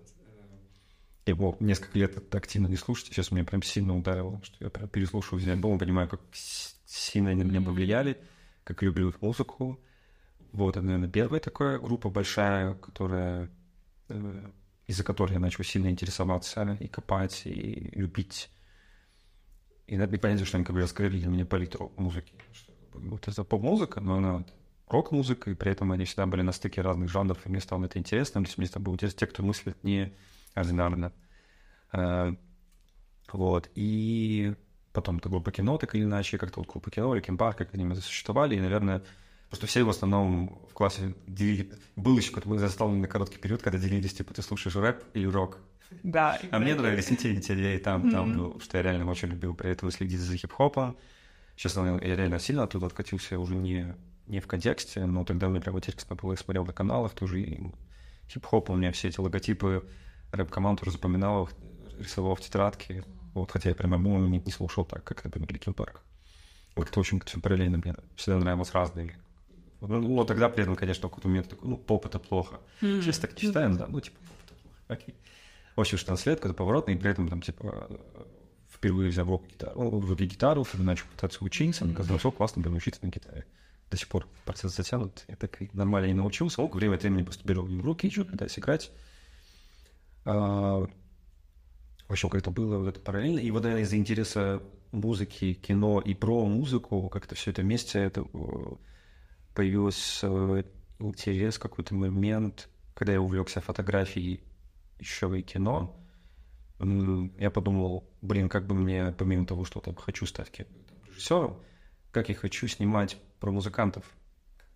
Его несколько лет активно не слушать. Сейчас меня прям сильно ударило, что я прям переслушиваю весь альбом, понимаю, как сильно они на меня повлияли, как люблю их музыку. Вот, это, наверное, первая такая группа большая, которая, из-за которой я начал сильно интересоваться и копать, и любить. И надо понять, что они как бы раскрыли для меня палитру музыки. Вот это поп-музыка, но она вот рок-музыка, и при этом они всегда были на стыке разных жанров, и мне стало это интересно. То есть мне стало было интересно те, кто мыслит не... ординарно. Вот. И потом это группа кино, так или иначе, как-то вот группа кино, Линкин Парк, как они существовали, и, наверное, просто все в основном в классе делили... Был еще какой-то заставленный короткий период, когда делились, типа, ты слушаешь рэп или рок. Да. А мне нравились и те, и там, потому что я реально очень любил при этом следить за хип-хопом. Сейчас я реально сильно оттуда откатился, уже не в контексте, но тогда мне прям интересно было, я смотрел на каналах тоже, и хип-хоп, у меня все эти логотипы рэп-команду уже запоминал, рисовал в тетрадке. Вот, хотя я прямо не слушал так, как, например, Линкин Парк. Вот это очень параллельно мне всегда нравилось разные. Но тогда при этом, конечно, какой-то момент такой, поп это плохо. Сейчас так не считаем, да, поп это плохо. Окей. В общем, 16 лет, какой-то поворотный, и при этом там, впервые взял рок-гитару, начал пытаться учиться, оказалось, все классно было учиться на гитаре. До сих пор процесс затянут, я так нормально не научился. Время от времени просто беру в руки, что-то пытаюсь играть. В общем, как-то было вот это параллельно. И вот, наверное, из-за интереса музыки, кино и про музыку, как-то все это вместе, это появился интерес, какой-то момент, когда я увлекся фотографией еще и кино. Я подумал, как бы мне, помимо того, что там хочу стать режиссером, как я хочу снимать про музыкантов.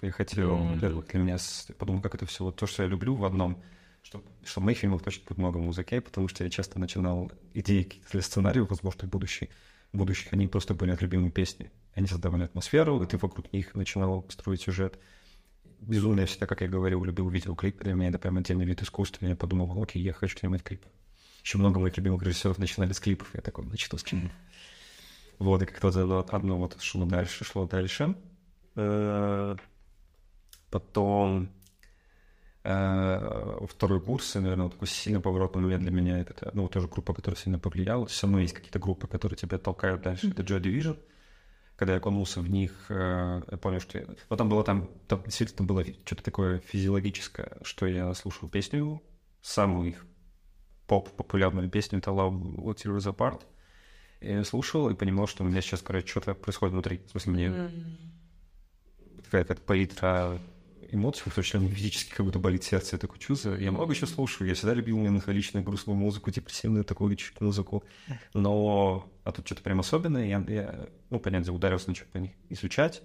Я хотел, для меня, подумал, как это все, вот то, что я люблю в одном, что в моих фильмах точно будет много музыки, потому что я часто начинал идеи для сценариев, возможно, будущих. Они просто были от любимой песни. Они создавали атмосферу, и ты вокруг них начинал строить сюжет. Безумно я всегда, как я говорил, любил видеоклип. Для меня это прям отдельный вид искусства. Я подумал, окей, я хочу снимать клипы. Еще много моих любимых режиссеров начинали с клипов. Я такой, начну с клипов. Вот, и как-то одно вот шло дальше. Потом... Второй курс, наверное, такой сильно поворотный момент для меня. Это тоже группа, которая сильно повлияла. Все равно есть какие-то группы, которые тебя толкают дальше. Это Joy Division. Когда я окунулся в них, я понял, что... Там действительно было что-то такое физиологическое, что я слушал песню, самую их поп-популярную песню, это Love Tears Apart. Я слушал и понимал, что у меня сейчас, короче, что-то происходит внутри. В смысле, мне... Какая-то палитра эмоций, в том числе физически как будто болит сердце, я такой чувствую. Я много еще слушаю, я всегда любил меланхоличную, грустную музыку, депрессивную такую музыку, но... А тут что-то прям особенное, я ну, понятно, ударился на что-то изучать.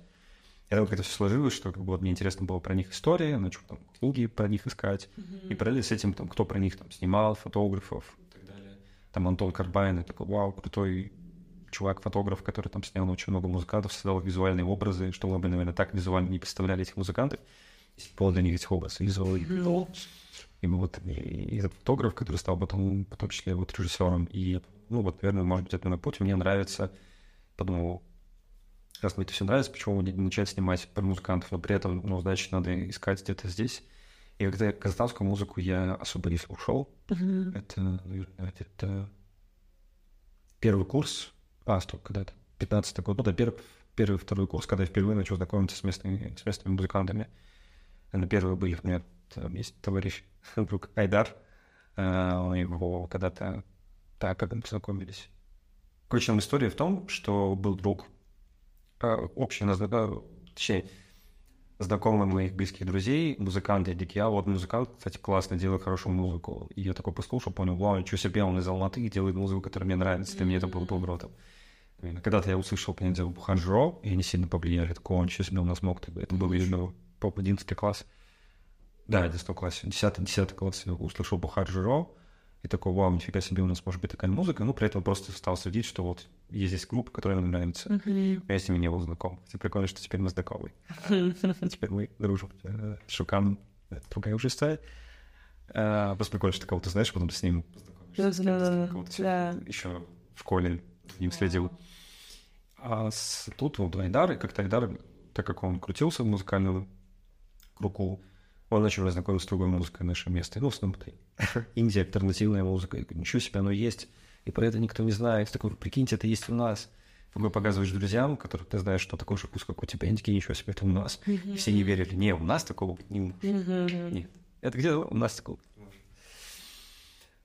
Я думаю, как это все сложилось, что как бы, вот, мне интересно было про них история, ну, что там, книги про них искать, и параллельно с этим, там, кто про них там снимал, фотографов и так далее. Там Антон Карбайн, такой, вау, крутой чувак, фотограф, который там снял очень много музыкантов, создал визуальные образы, что мы бы, наверное, так визуально не представляли этих музыкантов, если было для них этих образов, визуал. И вот и этот фотограф, который стал потом, в том числе, вот, режиссером, и, ну, вот, наверное, может быть, это мой путь, мне нравится, подумал, раз мне это все нравится, почему начать снимать про музыкантов, но при этом, ну, значит, надо искать где-то здесь. И когда казахстанскую музыку я особо не слушал, это, наверное, это первый курс, когда это, 15-й год, ну, да, первый-второй курс, когда я впервые начал знакомиться с местными музыкантами. На первые были, например, там есть товарищ, друг Айдар, он его когда-то так, как мы познакомились. Короче, история в том, что был друг, общий, точнее, знакомый моих близких друзей, музыканты, Дикия. Вот музыкант, кстати, классно делает хорошую музыку. И я такой послушал, понял, вау, ничего себе, он из Алматы и делает музыку, которая мне нравится. Для меня это был добротом. Когда-то я услышал, понятно, Бухар Жырау, и они сильно повлияли. Такой, он еще себе у нас мог. Это был еще поп-11 класс. Да, 11 класс, 10-й класс я услышал Бухар Жырау. И такой, вау, нифига себе, у нас может быть такая музыка. Ну, при этом просто стал следить, что вот есть здесь группа, которая нам нравится. Я с ними не был знаком. Это прикольно, что теперь мы знакомы. Теперь мы дружим. Шукан, другая уже стая. Просто прикольно, что кого-то знаешь, потом с ним познакомишься. Еще в школе им следил. А тут вот Айдар, и как-то Айдар, так как он крутился в музыкальную кругу, он начал познакомиться с другой музыкой нашего места. Ну, в основном, Индия, альтернативная музыка. Я говорю, ничего себе, оно есть. И про это никто не знает. Такой, прикиньте, это есть у нас. Вы показываешь друзьям, которых ты знаешь, что такой же вкус, как у тебя. Они такие, ничего себе, это у нас. И все не верили. Не, у нас такого быть не может. Нет. Это где-то у нас такого быть не может.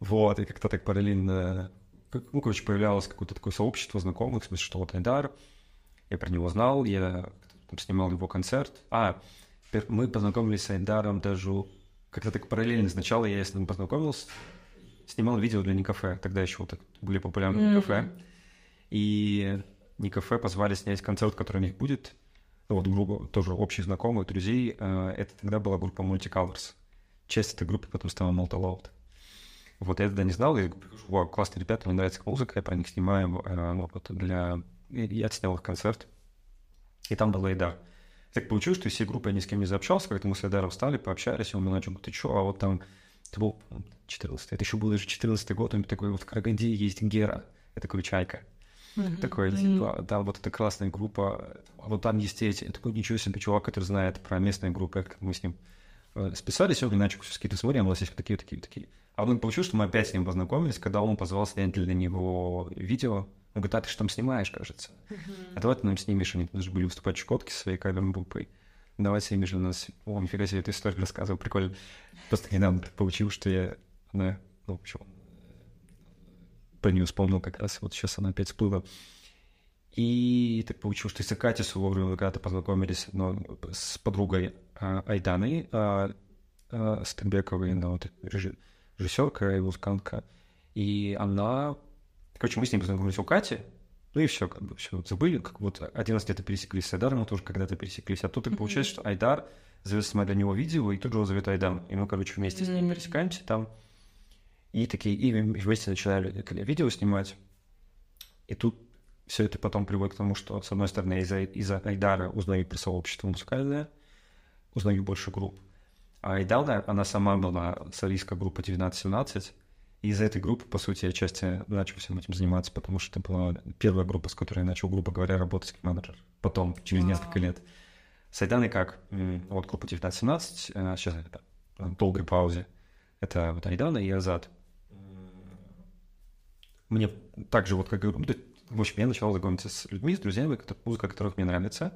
Вот. И как-то так параллельно... Ну, короче, появлялось какое-то такое сообщество знакомых, в смысле, что вот Айдар. Я про него знал. Я там снимал его концерт. Мы познакомились с Айдаром даже как-то так параллельно. Сначала я с ним познакомился, снимал видео для Никафе. Тогда еще вот так были популярны Никафе. И Никафе позвали снять концерт, который у них будет. Вот группа, тоже общий знакомый, друзей. Это тогда была группа Multicolors. Часть этой группы потом стала Molta Loud. Вот я тогда не знал. Я прихожу, вау, классные ребята, мне нравится музыка, я про них снимаю. Я снял их концерт. И там был Айдар. Так получилось, что из всей группы я ни с кем не заобщался, как-то мы с Айдаром встали, пообщались, и он мне начал, ты чё, а вот там, это был 14-й, это еще был даже 14-й год, он такой, вот в Караганде есть Гера, я такой, Чайка, такой, типа, там вот эта классная группа, а вот там есть эти, я такой, ничего себе, чувак, который знает про местные группы, как мы с ним списались, он начал какие-то смотри, а у нас есть такие. А потом получилось, что мы опять с ним познакомились, когда он позвал снять для него видео. Он говорит, а ты же там снимаешь, кажется. А давай ты нам снимешь, они даже были выступать в Чукотке со своей каверной группой. Давай снимешь у нас. О, нифига себе, эту историю рассказывал, прикольно. Просто недавно получилось, что я... Она, ну, почему? Про нее вспомнил как раз, вот сейчас она опять всплыла. И так получилось, что если Катя Суворова, вы когда-то познакомились с подругой Айданой с Тенбековой, вот, режиссерка и музыкантка, и она... Короче, мы с ним познакомились у Кати, ну и все, как бы все забыли, как вот один раз где-то пересеклись с Айдаром, мы тоже когда-то пересеклись, а тут так получается, что Айдар зовет сама для него видео, и тут же он зовет Айдан, и мы, короче, вместе с ним пересекаемся там, и такие, и вместе начинали видео снимать, и тут все это потом приводит к тому, что, с одной стороны, из-за Айдара узнаю про сообщество музыкальное, узнаю больше групп, а Айдана, она сама была солистка группы 19-17, и из-за этой группы, по сути, я отчасти начал всем этим заниматься, потому что это была первая группа, с которой я начал, грубо говоря, работать как менеджер. Потом, через несколько лет. С Айданой как? Вот группа 19-17, сейчас это в долгой паузе. Это вот Айдана и Азат. Мне также вот как... В общем, я начал знакомиться с людьми, с друзьями, музыка которых мне нравится,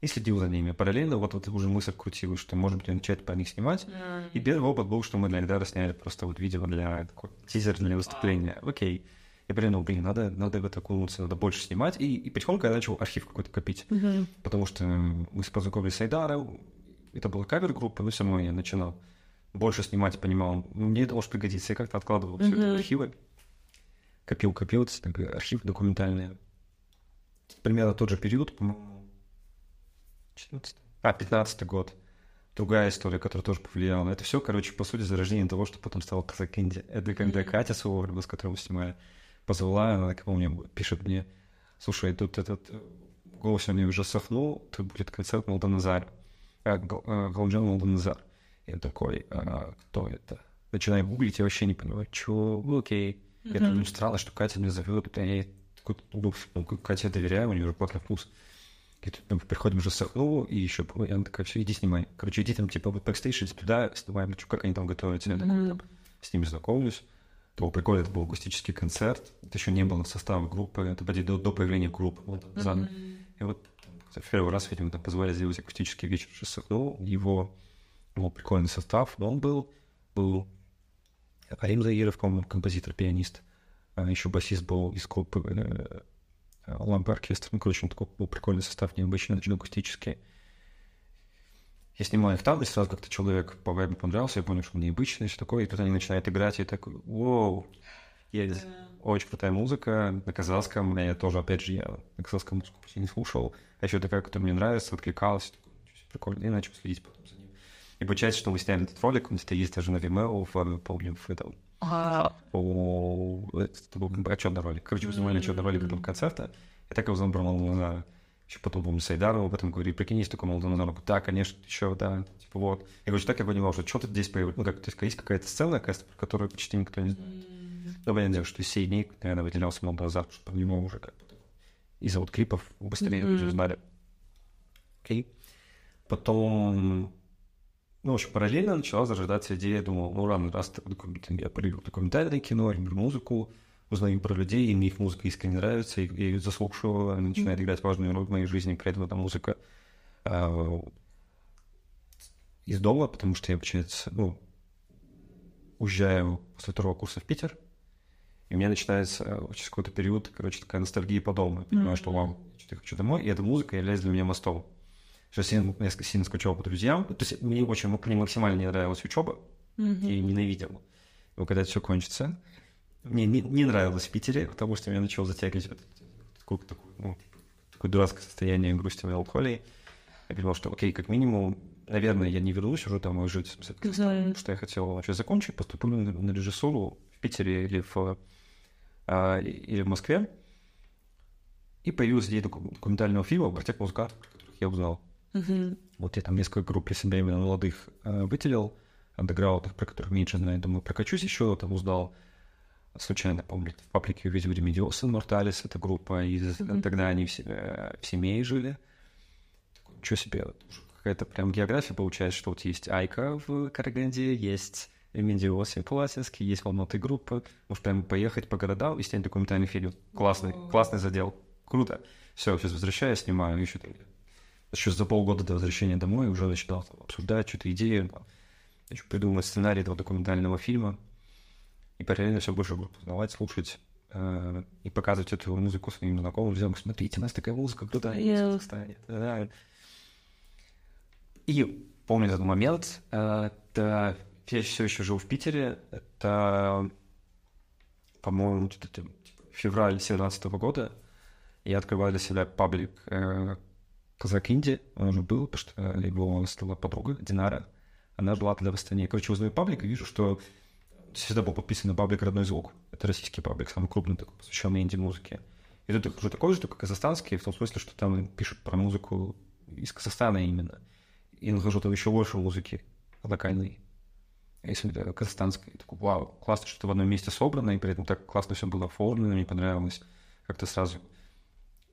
и следил за ними. Параллельно вот уже мысль крутилась, что, может быть, начать про них снимать. И первый опыт был, что мы для Айдара сняли просто вот видео для такой тизер для выступления. Окей. Я придумал, надо вот окунуться, надо больше снимать. И потихоньку я начал архив какой-то копить. Потому что мы познакомились с Айдаром, это была кавер-группа, ну, сама я начинал больше снимать, понимал, мне это может пригодиться. Я как-то откладывал все это в архивы, копил, так, архивы документальные. Примерно тот же период, по-моему, 15-й год. Другая история, которая тоже повлияла на это все, короче, по сути, зарождение того, что потом стало Qazaq Indie. Это когда Катя Суворова, с которой мы снимали, позвала, она, как помню, пишет мне: слушай, тут этот голос сегодня уже сохнул, тут будет концерт Молданазар. Голджан Молданазар. Я такой, кто это? Начинаю гуглить, я вообще не понимаю, чё, окей. Я там странно, что Катя меня зовет, я ей Катя доверяю, у нее уже платный вкус. И тут приходим уже сохнул, и еще и она такая: все, иди снимай. Короче, иди там, типа, бэкстейдж, туда снимаем, как они там готовятся. С ними знакомлюсь. То прикольно, это был акустический концерт. Это еще не было состава группы, это было до появления группы. Вот, и вот в первый раз, видимо, там позвали сделать акустический вечер сохнул. Его был прикольный состав, но он был Арим Заиров, композитор, пианист. Еще басист был из группы Лампы оркестр. Ну, короче, он такой был прикольный состав, необычный, очень акустический. Я снимал их там, и сразу как-то человек по вайбу понравился, я понял, что он необычный, все такое. И тут они начинают играть, и такой: воу, есть очень крутая музыка на казахском. Я тоже, опять же, я на казахском музыку почти не слушал. А еще такая, которая мне нравится, откликалась, такой, прикольно, и начал следить потом за ним. И получается, что мы сняли этот ролик, у нас есть даже на Vimeo, помню, в этом... Это был отчетный ролик. Короче, мы снимали отчетный ролик этого концерта. Я так его узнал про Молданазара. Еще потом, помню, с Айдаром об этом говорили: прикинь, есть такой Молданазар. Да, конечно, еще, да, типа вот. Я говорю, так я понимал, что что-то здесь появилось. Ну, как, то есть какая-то сцена, оказывается, про которую почти никто не знает. Но, понятно, что из сей дней, наверное, выделялся Молданазар, потому что про него уже как бы из-за вот клипов быстрее уже знали. Окей. Потом... Ну, в общем, параллельно начала зарождаться идея, я думал, ну, рано, раз я полюбил документальное кино, люблю музыку, узнаю про людей, и мне их музыка искренне нравится, и я ее заслушиваю, она начинает играть важную роль в моей жизни, при этом эта музыка из дома, потому что я, получается, ну, уезжаю после второго курса в Питер, и у меня начинается через какой-то период, короче, такая ностальгия по дому, я понимаю, что вау, что-то я хочу домой, и эта музыка является для меня мостом. Сейчас я сильно скучал по друзьям. То есть мне очень максимально не нравилась учеба. Я ненавидел. И когда это все кончится, мне не нравилось в Питере, потому что меня начало затягивать такое дурацкое состояние грусти и алкоголя. Я понимал, что окей, как минимум, наверное, я не вернусь уже домой жить. Что я хотел вообще закончить, поступлю на режиссуру в Питере или в Москве. И появилась идея документального фильма про тех музыкантов, которых я узнал. Вот я там несколько групп для себя именно молодых выделил, андеграундных, про которых меньше знаю, думаю, прокачусь еще, там узнал, случайно помню, в паблике увидел Remedios Mortalis, это группа, и тогда они в семье жили. Ничего себе, какая-то прям география получается, что вот есть Айка в Караганде, есть Remedios и Пласинский, есть в Алматы группа, может прям поехать по городам и снять документальный фильм. Классный, классный задел, круто. Все, сейчас возвращаюсь, снимаю, еще там. Еще за полгода до возвращения домой уже начинал обсуждать что-то идею, еще придумывать сценарий этого документального фильма и параллельно все больше буду узнавать, слушать и показывать эту музыку своим знакомым друзьям. Смотрите, у нас такая музыка крутая. И помню этот момент. Это я все еще жил в Питере. Это, по-моему, февраль 2017 года. Я открываю для себя паблик Qazaq Indie, он уже был, потому что его стала подруга, Динара. Она жила тогда в Астане. Короче, узнаю паблик и вижу, что всегда был подписан на паблик «Родной звук». Это российский паблик, самый крупный такой, посвященный инди-музыке. И тут уже такой же, только казахстанский, в том смысле, что там пишут про музыку из Казахстана именно. И нахожу там еще больше музыки локальной, если казахстанской. И такой, вау, классно, что-то в одном месте собрано, и при этом так классно все было оформлено, мне понравилось как-то сразу.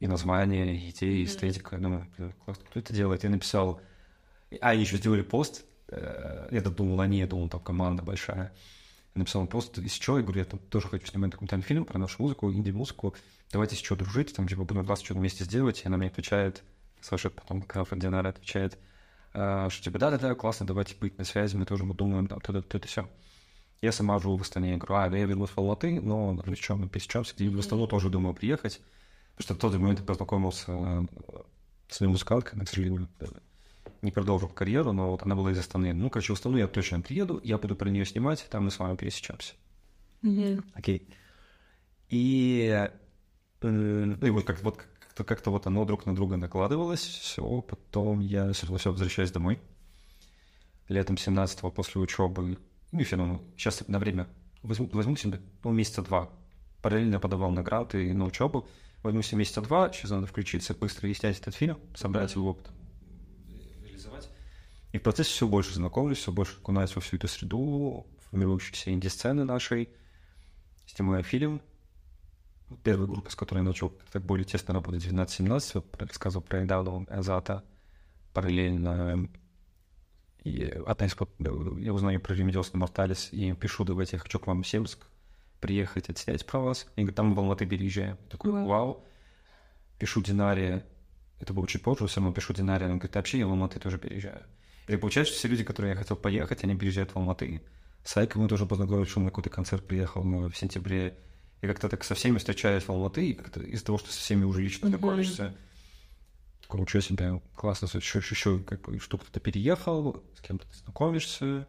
И название, и идеи, и эстетика. Я думаю, классно, кто это делает? Я написал... они еще сделали пост. Я думал, там команда большая. Я написал пост, из чего? Я говорю, я там тоже хочу снимать документальный фильм про нашу музыку, инди-музыку. Давайте из чего дружить, там, типа, будем вас что-то вместе сделать. И она мне отвечает, слышит потом, Кафе Динара отвечает, что типа, да-да-да, классно, давайте быть на связи, мы тоже думаем, да, то-то все. Я сама живу в Астане, я говорю, я вернулся в Алматы, но пересечемся, и в Астану тоже думаю приехать. Потому что в тот момент я познакомился с моей музыкалкой, она, к сожалению, не продолжил карьеру, но вот она была из Астаны. Ну, короче, в Астану я точно приеду, я буду про нее снимать, там мы с вами пересечемся. Окей. И вот как-то вот оно друг на друга накладывалось. Все, потом я все возвращаюсь домой. Летом 17-го после учебы. Ну, и все равно, сейчас на время возьму себе, ну, месяца два. Параллельно подавал на гранты и на учебу. Возьму себе месяца два, сейчас надо включиться, быстро снять этот фильм, собрать его опыт, реализовать. И в процессе все больше знакомлюсь, все больше окунаюсь во всю эту среду, формирующейся инди-сцены нашей. Снимаю фильм. Первая группа, с которой я начал так более тесно работать, 19-17, рассказывал про Айдану, Азата, параллельно. И я узнаю про Remedios Mortalis и пишу: давайте я хочу к вам в Семск приехать, отснять про вас. И там в Алматы переезжаем. Такой, вау. Пишу Динаре, это было чуть позже, все равно пишу Динаре, она говорит: вообще я в Алматы тоже переезжаю. И получается, что все люди, которые я хотел поехать, они переезжают в Алматы. STYQ, мы тоже познакомились, что на какой-то концерт приехал в сентябре. Я как-то так со всеми встречаюсь в Алматы, и как-то из-за того, что со всеми уже лично знакомишься, такой, учу себя, классно, еще как бы, что кто-то переехал, с кем-то ты знакомишься,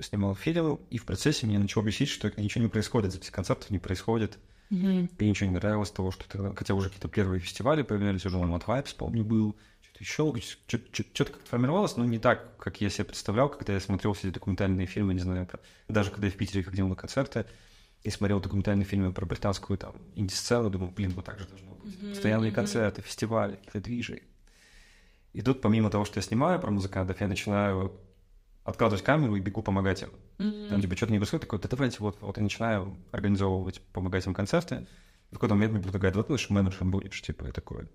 снимал фильм, и в процессе меня начало бесить, что ничего не происходит, записи концертов не происходит, и ничего не нравилось того, что ты... Хотя уже какие-то первые фестивали появлялись, уже Mad Vibes, помню, был, что-то еще, что-то как-то формировалось, но не так, как я себе представлял, когда я смотрел все эти документальные фильмы, не знаю, даже когда я в Питере ходил на концерты, и смотрел документальные фильмы про британскую там инди-сцену, думал, блин, вот так же должно быть. Постоянные концерты, фестивали, какие-то движи. И тут, помимо того, что я снимаю про музыкантов, я начинаю откладывать камеру и бегу помогать им. Там, типа, что-то не происходит, такой, да давайте, вот я начинаю организовывать, помогать им концерты. И в какой-то момент мне предлагают: вот ты же менеджером будешь, типа, я такой...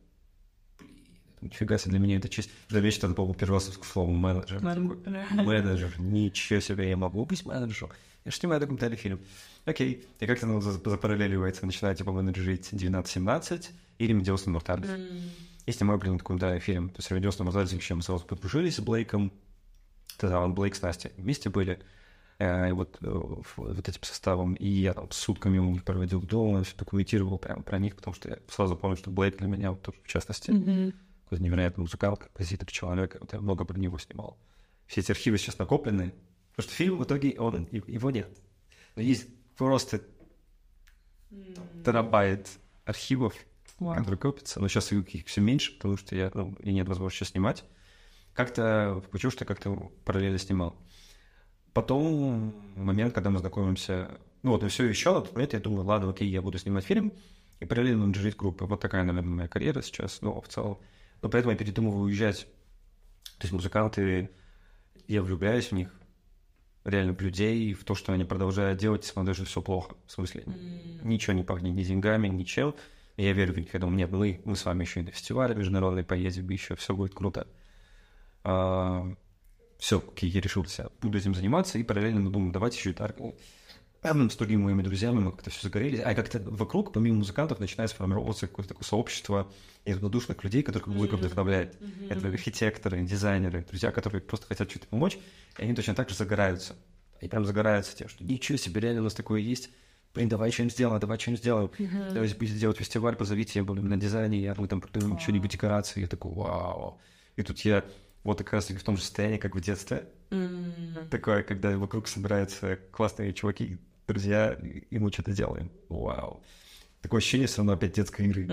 Нифига себе, для меня это честь. Для меня это было первое слово менеджер. Менеджер, ничего себе, я могу быть менеджером. Я же снимаю документальный фильм. Окей. И как-то оно запараллеливается, начинаю типа менеджерить 19-17 или Remedios Mortalis. Я снимаю, блин, документальный фильм. То есть Remedios Mortalis вообще мы сразу подружились с Блейком. Тогда он Блейк с Настей вместе были. И вот этим составом. И я там сутками ему проводил дома, все документировал прямо про них, потому что я сразу помню, что Блейк для меня вот, в частности... невероятный музыкант, композитор, человек, вот я много про него снимал. Все эти архивы сейчас накоплены, потому что фильм в итоге, он, его нет. Но есть просто терабайт архивов, которые копятся, но сейчас их все меньше, потому что я, ну, и нет возможности снимать. Как-то, почему что я как-то параллельно снимал. Потом момент, когда мы знакомимся, ну вот и все еще, это я думаю, ладно, окей, я буду снимать фильм и параллельно менеджерить группы. Вот такая, наверное, моя карьера сейчас, но в целом. Но поэтому я передумываю уезжать. То есть музыканты, я влюбляюсь в них, реально в людей, в то, что они продолжают делать, смотрю, что все плохо. В смысле, ничего не пахнет ни деньгами, ничем. И я верю в них. Я думаю, нет, мы с вами еще и на фестивале международный поедем, еще все будет круто. Все, я решился, буду этим заниматься, и параллельно думаю, давайте еще и таргу. С другими моими друзьями мы как-то все загорелись, а как-то вокруг, помимо музыкантов, начинает сформироваться какое-то такое сообщество единодушных людей, которых музыка вдохновляет. Это архитекторы, дизайнеры, друзья, которые просто хотят чуть-чуть помочь, и они точно так же загораются. И прям загораются те, что ничего себе, реально у нас такое есть. Блин, давай что-нибудь сделаем, Давайте будем делать фестиваль, позовите, я был на дизайне, я там придумаем что-нибудь декорации. Я такой, вау. И тут я вот как раз в том же состоянии, как в детстве. Такое, когда вокруг собираются классные чуваки, друзья, и мы что-то делаем. Вау. Такое ощущение, все равно опять детской игры.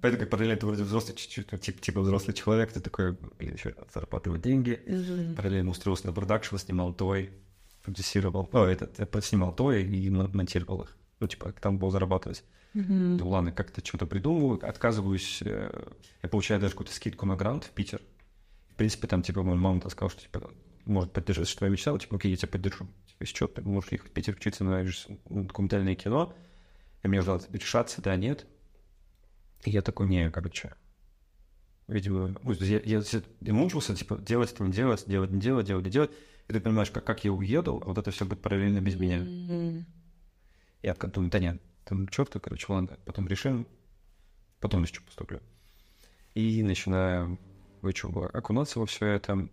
Поэтому, как параллельно, ты вроде взрослый, типа взрослый человек, ты такой, блин, еще зарабатывать деньги. Параллельно устроился на продакшн, снимал той, продюсировал. Я снимал той и монтировал их. Ну, типа, там было зарабатывать. Ну, ладно, как-то что-то придумываю, отказываюсь. Я получаю даже какую-то скидку на грант в Питер. В принципе, там, типа, моя мама сказала, что, типа, может поддержать, что я мечтал, типа, окей, я тебя поддержу. Типа, если что, ты можешь ехать в Питер, учиться на документальное кино. И мне ждало решаться, да, нет. И я такой, не, короче. Видимо, я мучился, типа, делать это не делать, делать не делать, делать не делать. И ты понимаешь, как я уеду, а вот это все будет параллельно без меня. Я думаю, да нет, там чёрт, короче, ладно, потом решим, потом еще поступлю. И начинаю окунаться во все это.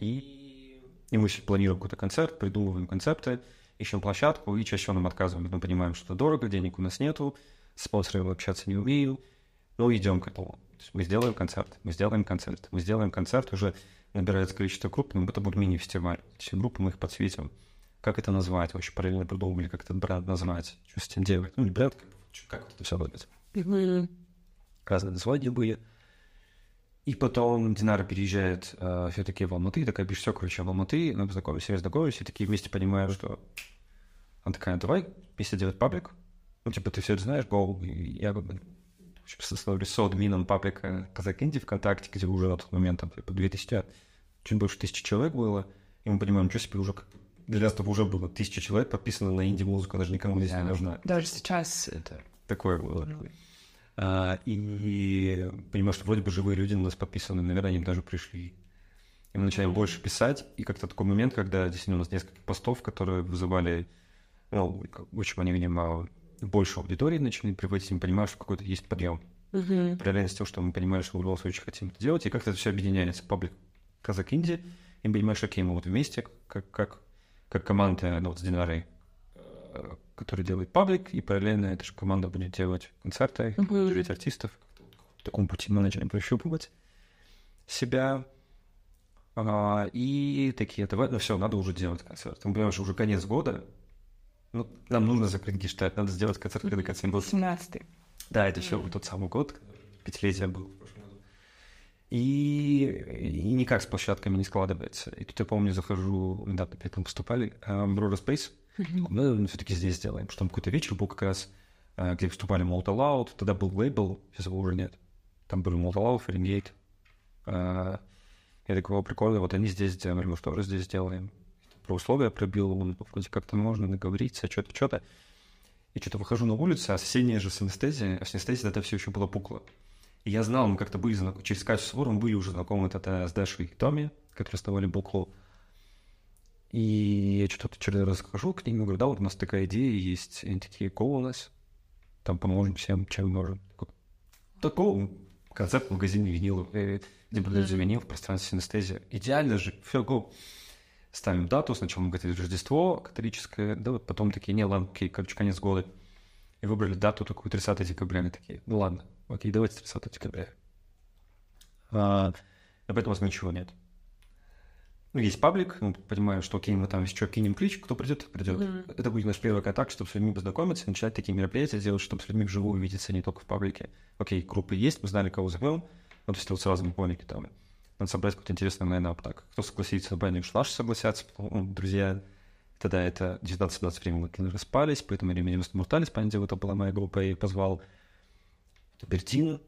И мы планируем какой-то концерт, придумываем концепты, ищем площадку, и чаще всего нам отказываем. Мы понимаем, что это дорого, денег у нас нету, с спонсорами общаться не умею. но идем к этому. Мы сделаем концерт, мы сделаем концерт, мы сделаем концерт, уже набирается количество групп, но это будет мини-фестиваль. Все группы мы их подсветим. Как это назвать? Вообще параллельно придумали, как этот бренд назвать, что с этим делать. Ну, не бренд, как вот это все будет. Разные названия были. И потом Динара переезжает все-таки в Алматы, такая, бишь, все, короче, в Алматы, мы познакомимся, все-таки вместе понимаем, что... Она такая, давай вместе делать паблик. Ну, типа, ты все это знаешь, go. И я составлюсь админом паблика Qazaq Indie ВКонтакте, где уже на тот момент, там, типа, 2000, чуть больше 1000 человек было. И мы понимаем, что себе уже... Для нас уже было 1000 человек подписано на инди-музыку, даже никому здесь не нужна. Даже сейчас это... Такое было. И понимаешь, что вроде бы живые люди на нас подписаны, наверное, они даже пришли. И мы начинаем больше писать, и как-то такой момент, когда действительно у нас несколько постов, которые вызывали, ну, очень понимаю, больше аудитории, начали приводить, и мы понимаем, что какой-то есть подъем. Параллельно с тем, что мы понимаем, что в любом случае хотим это делать, и как-то это все объединяется. Паблик Qazaq Indie, и мы понимаем, что окей, мы вот вместе, как команда, ну, вот с Динарой, который делает паблик, и параллельно эта же команда будет делать концерты, жить артистов. В таком пути мы начали прощупывать себя. И такие, ну все, надо уже делать концерт. Мы понимаем, что уже конец года, ну, нам нужно закрыть гештальт, надо сделать концерт, когда концерт был. 17-й. Да, это все тот самый год, 5-летие было в прошлом году. И никак с площадками не складывается. И тут я помню, захожу, да, опять мы поступали, в Broader Space. Мы все-таки здесь сделаем, что там какой-то вечер был как раз, где выступали Molta Loud, тогда был лейбл, сейчас его уже нет. Там были Molta Loud, Фаренгейт. Я такой, прикольно, вот они здесь сделали, мы тоже здесь сделаем. Про условия пробил, вроде как-то можно договориться, что-то. И что-то выхожу на улицу, а соседняя же Синестезия, а в Синестезии тогда все еще было пукло. И я знал, мы как-то были знакомы, через Катю Суворову мы были уже знакомы тогда с Дашей и Томи, которые основали Букло. И я что-то через раз хожу к ним и говорю, да, вот у нас такая идея есть, и они такие, кого у нас? Там поможем всем, чем можем. Такого концепт в магазине винила, где продается винил в пространстве синестезия. Идеально же, все, го. Ставим дату, сначала мы говорили Рождество католическое, да, вот потом такие, не, ладно, окей, короче, конец года. И выбрали дату такую 30 декабря, они такие, ну ладно, окей, давайте 30 декабря. Но поэтому у нас ничего нет. Ну, есть паблик, мы понимаем, что окей, мы там еще кинем клич, кто придет, придет. Это будет наш первый контакт, чтобы с людьми познакомиться, начинать такие мероприятия делать, чтобы с людьми вживую видеться, не только в паблике. Окей, группы есть, мы знали, кого зовем, но то есть сразу мы поняли, там, надо собрать какой-то интересный лайнап, так, кто согласится, правильно, наши согласятся, потом, друзья, тогда это 19-17 времени мы распались, поэтому Remedios Mortalis, понятно, это была моя группа, и позвал Бертина.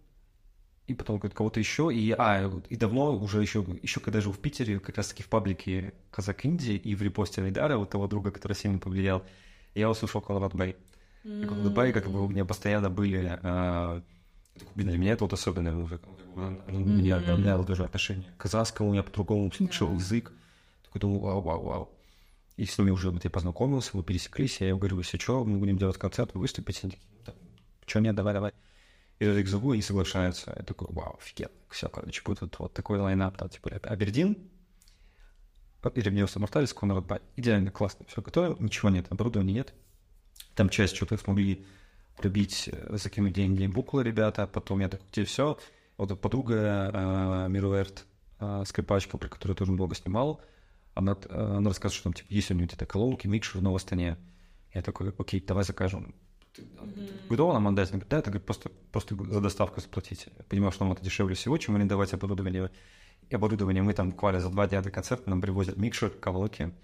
И потом говорит, кого-то еще. И давно уже еще когда жил в Питере, как раз-таки в паблике Qazaq Indie и в репосте Айдара, вот того друга, который сильно повлиял, я услышал Colorado Bay. И Colorado Bay, как бы у меня постоянно были... для меня это вот особенное. Меня обновляло даже отношение к казахскому, у меня по-другому слышал язык. Такой думал, вау. И с ними уже я познакомился, мы пересеклись, я им говорю, все что, мы будем делать концерт, выступить. Они такие, что нет, давай. И я их зову, и они соглашаются. Я такой, вау, офигенно. Все, короче, будет вот такой лайнап, там, типа, Абердин, Remedios Mortalis, Conrad Bay. Идеально, классно. Все готово, ничего нет, оборудования нет. Там часть что-то смогли пробить высокими деньгами буквы ребята. Потом я такой, где все. Вот подруга Мируэрт, скрипачка, про которую я тоже много снимал, она рассказывает, что там, типа, есть у нее где-то колонки, микшер в Новостане. Я такой, окей, давай закажем. Готова нам отдать? Да, это говорит, просто за доставку заплатить. Я понимаю, что нам это дешевле всего, чем арендовать оборудование. И оборудование мы там буквально за 2 дня до концерта нам привозят микшер, колоки.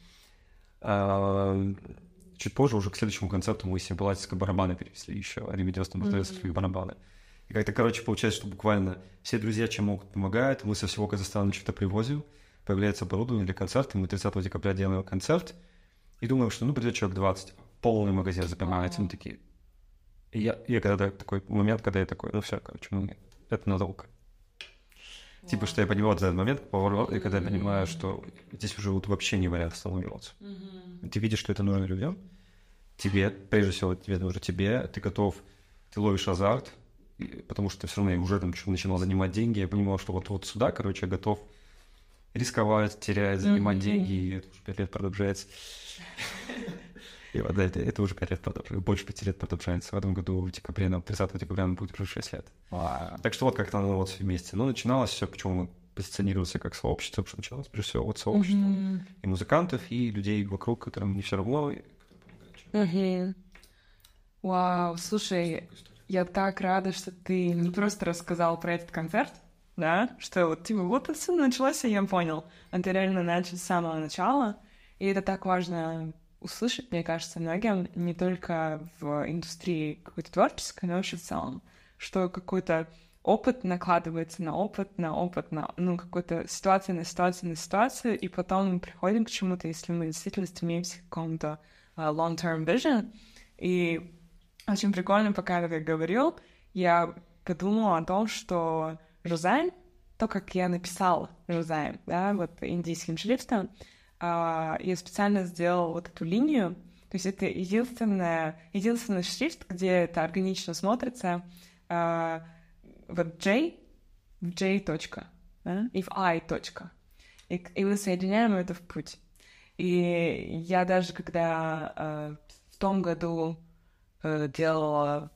Чуть позже, уже к следующему концерту, мы с Симпалатической барабаны перевезли еще, Remedios Mortalis барабаны. И как-то, короче, получается, что буквально все друзья, чем могут, помогают. Мы со всего Казахстана что-то привозим, появляется оборудование для концерта, мы 30 декабря делаем концерт, и думаем, что, ну, придет человек 20, полный магазин запоминается, мы такие... И я когда такой момент, когда я такой, ну все, короче, ну нет, это надолго. Типа, что я понимал вот этот момент, поворот, и когда я понимаю, что здесь уже вот вообще не вариант останавливаться. Ты видишь, что это нужно людям, тебе, прежде всего, тебе нужно тебе, ты готов, ты ловишь азарт, потому что все равно я уже там начинал занимать деньги, я понимал, что вот сюда, короче, я готов рисковать, терять, занимать деньги, и это уже 5 лет продолжается. И вот это уже 5 лет, больше 5 лет продолжается. В этом году, в декабре, 30 декабря, будет уже 6 лет. Так что вот как-то оно вот вместе. Ну, начиналось все, почему позиционировался как сообщество, потому что началось прежде всего вот сообщество. И музыкантов, и людей вокруг, которым не все равно. Вау, слушай, я так рада, что ты не просто рассказал про этот концерт, да, что вот, типа, вот это все началось, и я понял. А ты реально начал с самого начала, и это так важно услышать, мне кажется, многим, не только в индустрии какой-то творческой, но вообще в целом, что какой-то опыт накладывается на опыт, ну, какой-то ситуация на ситуацию, и потом мы приходим к чему-то, если мы действительно стремимся к какому-то long-term vision. И очень прикольно, пока я говорил, я подумала о том, что «Jazziam», то, как я написала «Jazziam», да, вот индийским шрифтом, я специально сделала вот эту линию, то есть это единственный шрифт, где это органично смотрится, вот J, в J точка, да, и в I точка, и мы соединяем это в путь. И я даже, когда в том году делала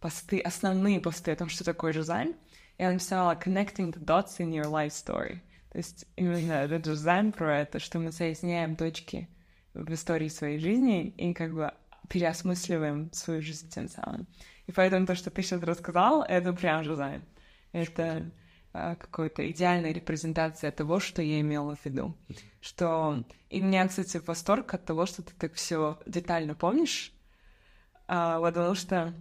посты, основные посты о том, что такое Jazziam, я написала «Connecting the dots in your life story». То есть именно Jazziam про это, что мы соединяем точки в истории своей жизни и как бы переосмысливаем свою жизнь тем самым. И поэтому то, что ты сейчас рассказал, это прям Jazziam. Это какая-то идеальная репрезентация того, что я имела в виду. Что... И у меня, кстати, восторг от того, что ты так все детально помнишь, потому что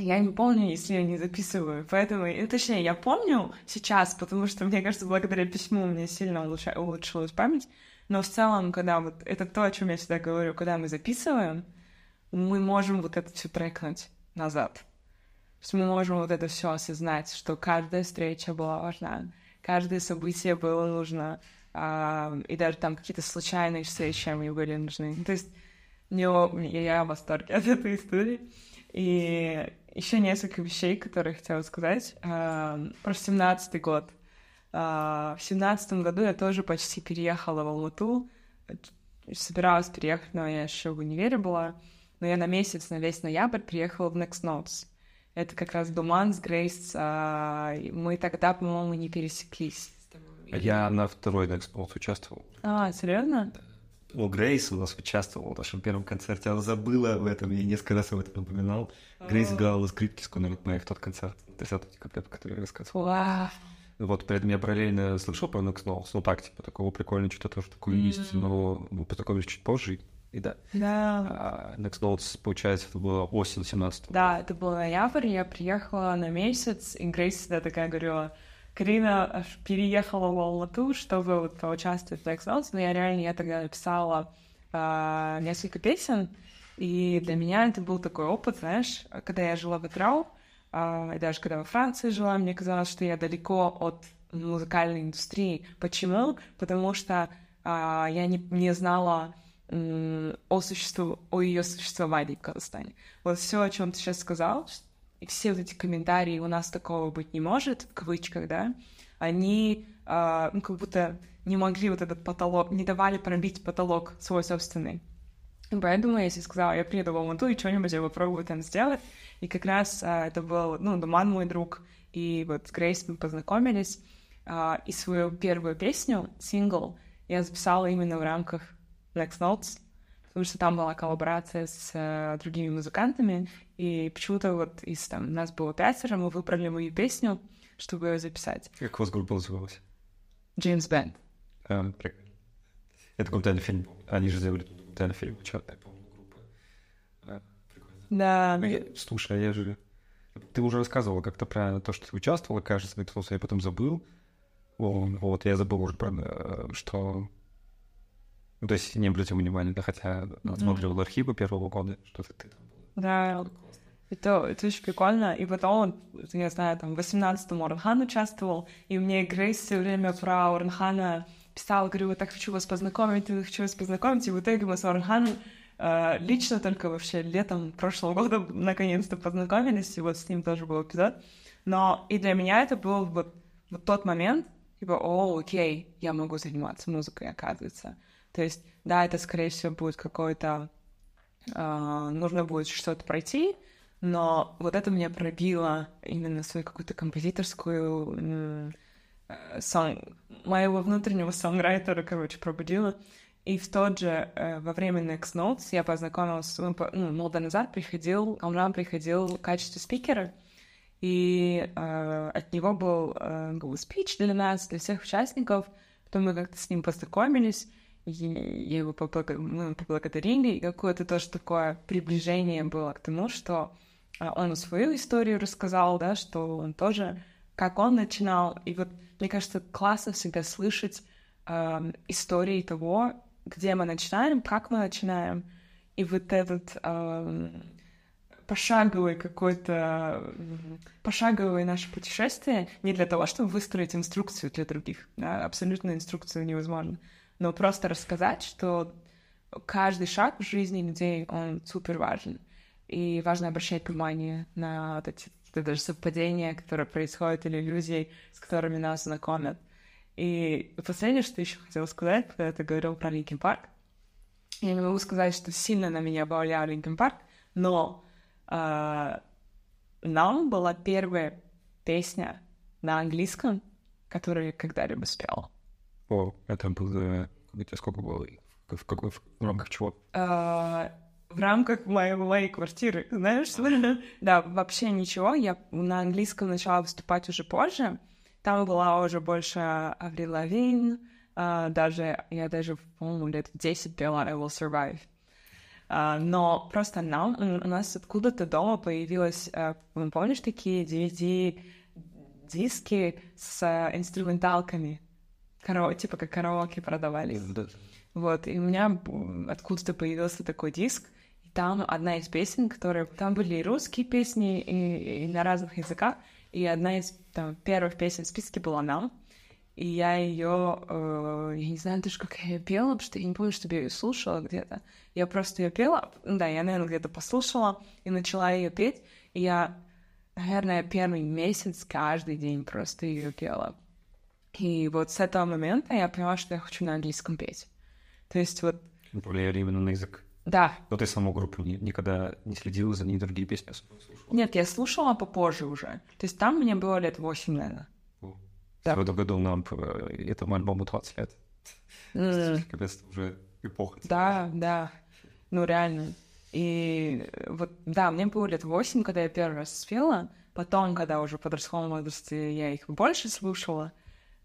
я не помню, если я не записываю. Поэтому, точнее, я помню сейчас, потому что, мне кажется, благодаря письму мне сильно улучшилась память. Но в целом, когда вот это то, о чем я всегда говорю, когда мы записываем, мы можем вот это все трекнуть назад. Мы можем вот это все осознать, что каждая встреча была важна, каждое событие было нужно, и даже там какие-то случайные встречи мне были нужны. То есть я в восторге от этой истории. И еще несколько вещей, которые я хотела сказать. Про 17-й год. В 17-м году я тоже почти переехала в Алмату. Собиралась переехать, но я еще в универе была. Но я на месяц, на весь ноябрь приехала в Next Notes. Это как раз Думан с Грейс. Мы тогда, по-моему, не пересеклись. Я на второй Next Notes участвовал. Серьезно? Да. Грейс у нас участвовала в нашем первом концерте. Она забыла об этом, я несколько раз об этом напоминал. Грейс играла скрипки с Конором Мэй в тот концерт, 30 декабря, по которому я рассказывал. Вот, при этом я параллельно слышал про Next Notes, ну так, типа, такого прикольного, что-то тоже такое есть, но познакомились чуть позже, и да. Next Notes, получается, это было осень 17-го. Да, это был ноябрь, я приехала на месяц, и Грейс всегда такая говорила... Карина переехала в Алмату, чтобы вот поучаствовать в Next Notes, но я тогда написала несколько песен, и для меня это был такой опыт, знаешь, когда я жила в Атырау, и даже когда во Франции жила, мне казалось, что я далеко от музыкальной индустрии. Почему? Потому что я не знала о ее существовании в Казахстане. Вот все, о чем ты сейчас сказал, и все вот эти комментарии «у нас такого быть не может», в кавычках, да, они как будто не могли вот этот потолок, не давали пробить потолок свой собственный. И поэтому, если сказала, я приеду в Алмату и что-нибудь я попробую там сделать, и как раз это был, Думан мой друг, и вот с Грейс мы познакомились, и свою первую песню, сингл, я записала именно в рамках Next Notes, потому что там была коллаборация с другими музыкантами, и почему-то вот из там нас было 5, мы выбрали мою песню, чтобы ее записать. Как у вас группа называлась? Джеймс Бэнд. Это документальный фильм. Они же сделали документальный фильм. Чёрная, по-моему, группа. Прикольно. Да. Слушай, ты уже рассказывала как-то про то, что ты участвовала, кажется, я потом забыл. Вот, я забыл уже про... что... то есть не обратил внимания, да, хотя отсматривал архивы первого года, что ты там был. Да, это очень прикольно. И потом, я знаю, там в 18-м Оренхан участвовал, и мне Грейс все время про Оренхана писала, говорю, вот так хочу вас познакомить, и в итоге мы с Оренханом лично только вообще летом прошлого года наконец-то познакомились, и вот с ним тоже был эпизод. Но и для меня это был вот тот момент, типа, о, окей, я могу заниматься музыкой, оказывается. То есть, да, это, скорее всего, будет какое-то... нужно будет что-то пройти, но вот это меня пробило именно свою какую-то композиторскую... моего внутреннего сонграйтера, короче, пробудило. И в тот же, во время Next Notes я познакомилась... Ну, Молданазар приходил, он приходил в качестве спикера, и от него был спич для нас, для всех участников. Потом мы как-то с ним познакомились, и я его поблагодарили, и какое-то тоже такое приближение было к тому, что он свою историю рассказал, да, что он тоже, как он начинал. И вот, мне кажется, классно всегда слышать истории того, где мы начинаем, как мы начинаем. И вот этот... пошаговое наше путешествие не для того, чтобы выстроить инструкцию для других. Да? Абсолютно инструкцию невозможно. Но просто рассказать, что каждый шаг в жизни людей, он супер важен. И важно обращать внимание на вот эти даже совпадения, которые происходят, или людей, с которыми нас знакомят. И последнее, что еще хотела сказать, когда ты говорил про Линкин Парк, я не могу сказать, что сильно на меня повлиял Линкин Парк, но нам была первая песня на английском, которую я когда-либо спела. О, это было... Сколько было? В рамках чего? В рамках моей квартиры, знаешь? Да, вообще ничего. Я на английском начала выступать уже позже. Там была уже больше Аврил Лавин. Я даже, по-моему, лет 10 пела «I Will Survive». Но просто у нас откуда-то дома появилось, помнишь, такие DVD-диски с инструменталками, типа как караоке продавались. Yeah. Вот, и у меня откуда-то появился такой диск, и там одна из песен, которые... Там были и русские песни, и на разных языках, и одна из первых песен в списке была «Нам». И я ее, я не знаю даже, как я ее пела, потому что я не помню, чтобы я ее слушала где-то. Я просто ее пела, да, я, наверное, где-то послушала и начала ее петь. И я, наверное, первый месяц каждый день просто ее пела. И вот с этого момента я поняла, что я хочу на английском петь. То есть вот... Повлияли именно на язык. Да. Но ты саму группу никогда не следила за ней, другие песни особенно слушала? Нет, я слушала попозже уже. То есть там мне было лет 8, наверное. Да. В этом году нам этому альбому 20 лет. Капец, уже эпоха. Да, да. Ну, реально. И вот, да, мне было лет 8, когда я первый раз спела. Потом, когда уже в подростковом возрасте, я их больше слушала.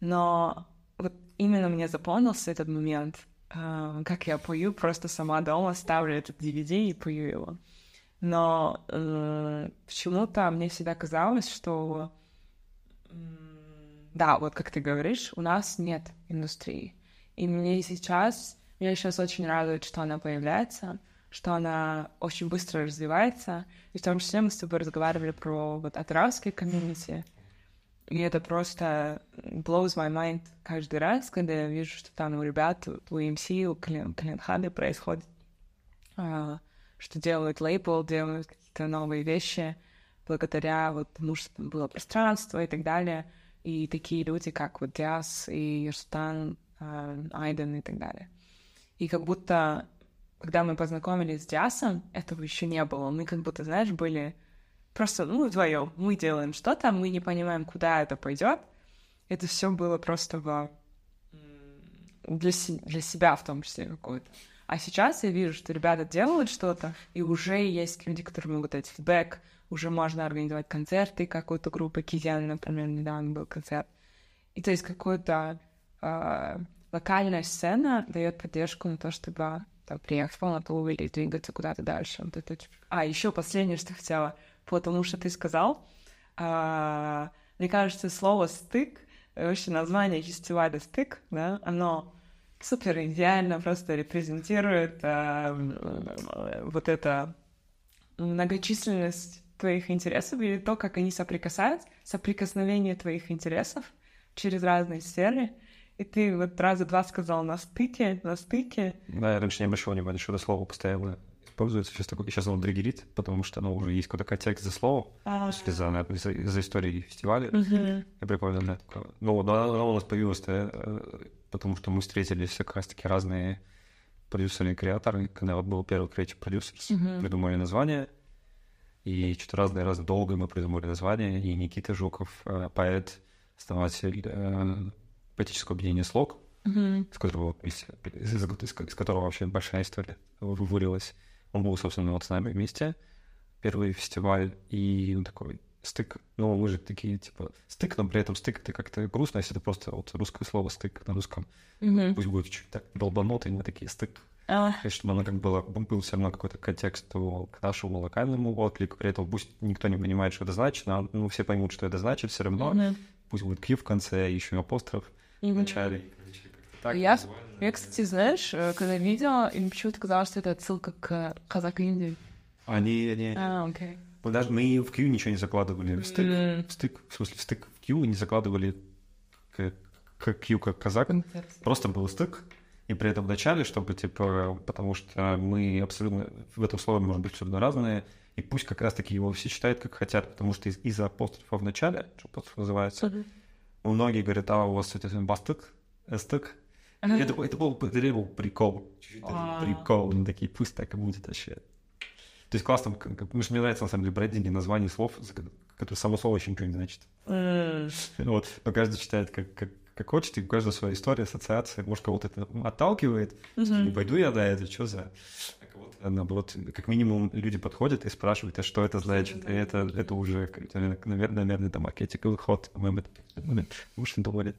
Но вот именно мне запомнился этот момент, как я пою, просто сама дома ставлю этот DVD и пою его. Но почему-то мне всегда казалось, что... Да, вот как ты говоришь, у нас нет индустрии. И меня сейчас очень радует, что она появляется, что она очень быстро развивается. И в том числе мы с тобой разговаривали про вот атырауские комьюнити. И это просто blows my mind каждый раз, когда я вижу, что там у ребят, у MC, у клиент-хады происходит, что делают лейбл, делают какие-то новые вещи, благодаря вот тому, что там было пространство и так далее. И такие люди, как вот Диас и Руслан, Айдан и так далее. И как будто, когда мы познакомились с Диасом, этого еще не было. Мы как будто, знаешь, были просто, вдвоем. Мы делаем что-то, мы не понимаем, куда это пойдет. Это все было просто для себя в том числе какое-то. А сейчас я вижу, что ребята делают что-то, и уже есть люди, которые могут дать фидбэк, уже можно организовать концерты какой-то группы. Кизян, например, недавно был концерт. И то есть какая-то локальная сцена дает поддержку на то, чтобы приехать в Алмату или двигаться куда-то дальше. Вот это... А еще последнее, что хотела, потому что ты сказал, мне кажется, слово «стык», вообще название фестиваля «стык», да, оно супер идеально просто репрезентирует вот это... многочисленность твоих интересов или то, как они соприкасаются, соприкосновение твоих интересов через разные сферы. И ты вот раза два сказал «на стыке», «на стыке». Да, я раньше не обращал внимания, что это слово постоянно пользуется. Сейчас оно дрегерит, потому что оно уже есть какой-то контекст за слово, за историей фестиваля. Я прикольно. Но оно у нас появилось, потому что мы встретились как раз-таки разные продюсеры и креаторы. Когда был первый Creative Producers, придумали название. И что-то раз долго мы придумали название. И Никита Жуков, поэт, основатель поэтического объединения «Слог», из которого вообще большая история вырвалась. Он был, собственно, вот с нами вместе. Первый фестиваль и такой стык. Ну, мы же такие, типа, стык, но при этом стык — это как-то грустно, если это просто вот русское слово «стык» на русском. Пусть будет чуть так долбанутый, но такие «стык». Чтобы оно как был все равно какой-то контекст к нашему локальному отклику. При этом пусть никто не понимает, что это значит, но все поймут, что это значит, все равно. Пусть будет «ки» в конце, еще апостроф в начале. Так, я, кстати, знаешь, когда видела, им почему-то казалось, что это отсылка к Qazaq Indie. Они... окей. Даже мы в Q ничего не закладывали. В стык в Q не закладывали к Q как казак. Просто был стык. И при этом в начале, чтобы, типа, потому что мы абсолютно в этом слове может быть абсолютно разные. И пусть как раз-таки его все читают как хотят, потому что из-за апострофа в начале, что апостроф называется, многие говорят, у вас это бастык, эстык. Это был прикол. Прикол. Они такие, пусть так и будет вообще. То есть классно, мне нравится, на самом деле, брендинг и название слов, которые само слово еще ничего не значит. Вот. Но каждый читает как хочет, и у каждого своя история, ассоциация. Может, кого-то это отталкивает. Не пойду я, это что за... Наоборот, как минимум, люди подходят и спрашивают, а что это значит? И это уже, наверное, это маркетинговый ход. Уж не думали.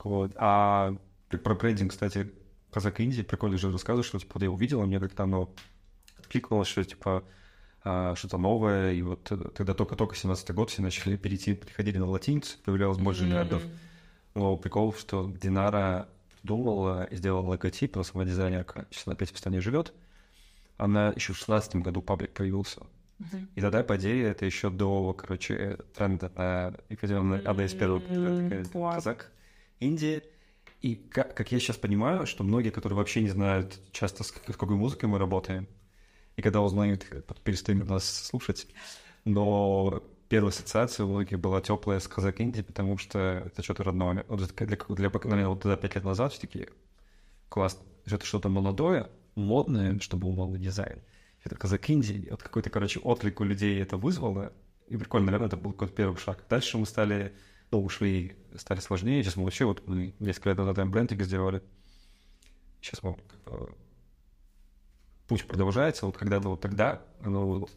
Вот. А... Про брендинг, кстати, Qazaq Indie прикольно же рассказывает, что типа, я увидел, а мне как-то оно откликнулось, что типа что-то новое, и вот тогда только 17-й год все начали переходили на латиницу, появлялось больше рядов. Но прикол, что Динара думала и сделала логотип, но сама дизайнерка, сейчас она опять в Астане живет, она еще в 16-м году паблик появился. И тогда, по идее, это еще до, тренда на одна из первых Qazaq Indie. И как я сейчас понимаю, что многие, которые вообще не знают часто, с какой музыкой мы работаем, и когда узнают, перестают нас слушать, но первая ассоциация у многих была теплая с Qazaq Indie, потому что это что-то родное. Вот для вот тогда 5 лет назад все такие, классно, это что-то молодое, модное, чтобы был молодой дизайн. Это Qazaq Indie, вот какой-то, отклик у людей это вызвало, и прикольно, наверное, это был какой-то первый шаг. Дальше мы стали сложнее. Сейчас мы вообще, мы несколько лет назад брендинг сделали. Сейчас мы путь продолжается. Вот когда-то тогда оно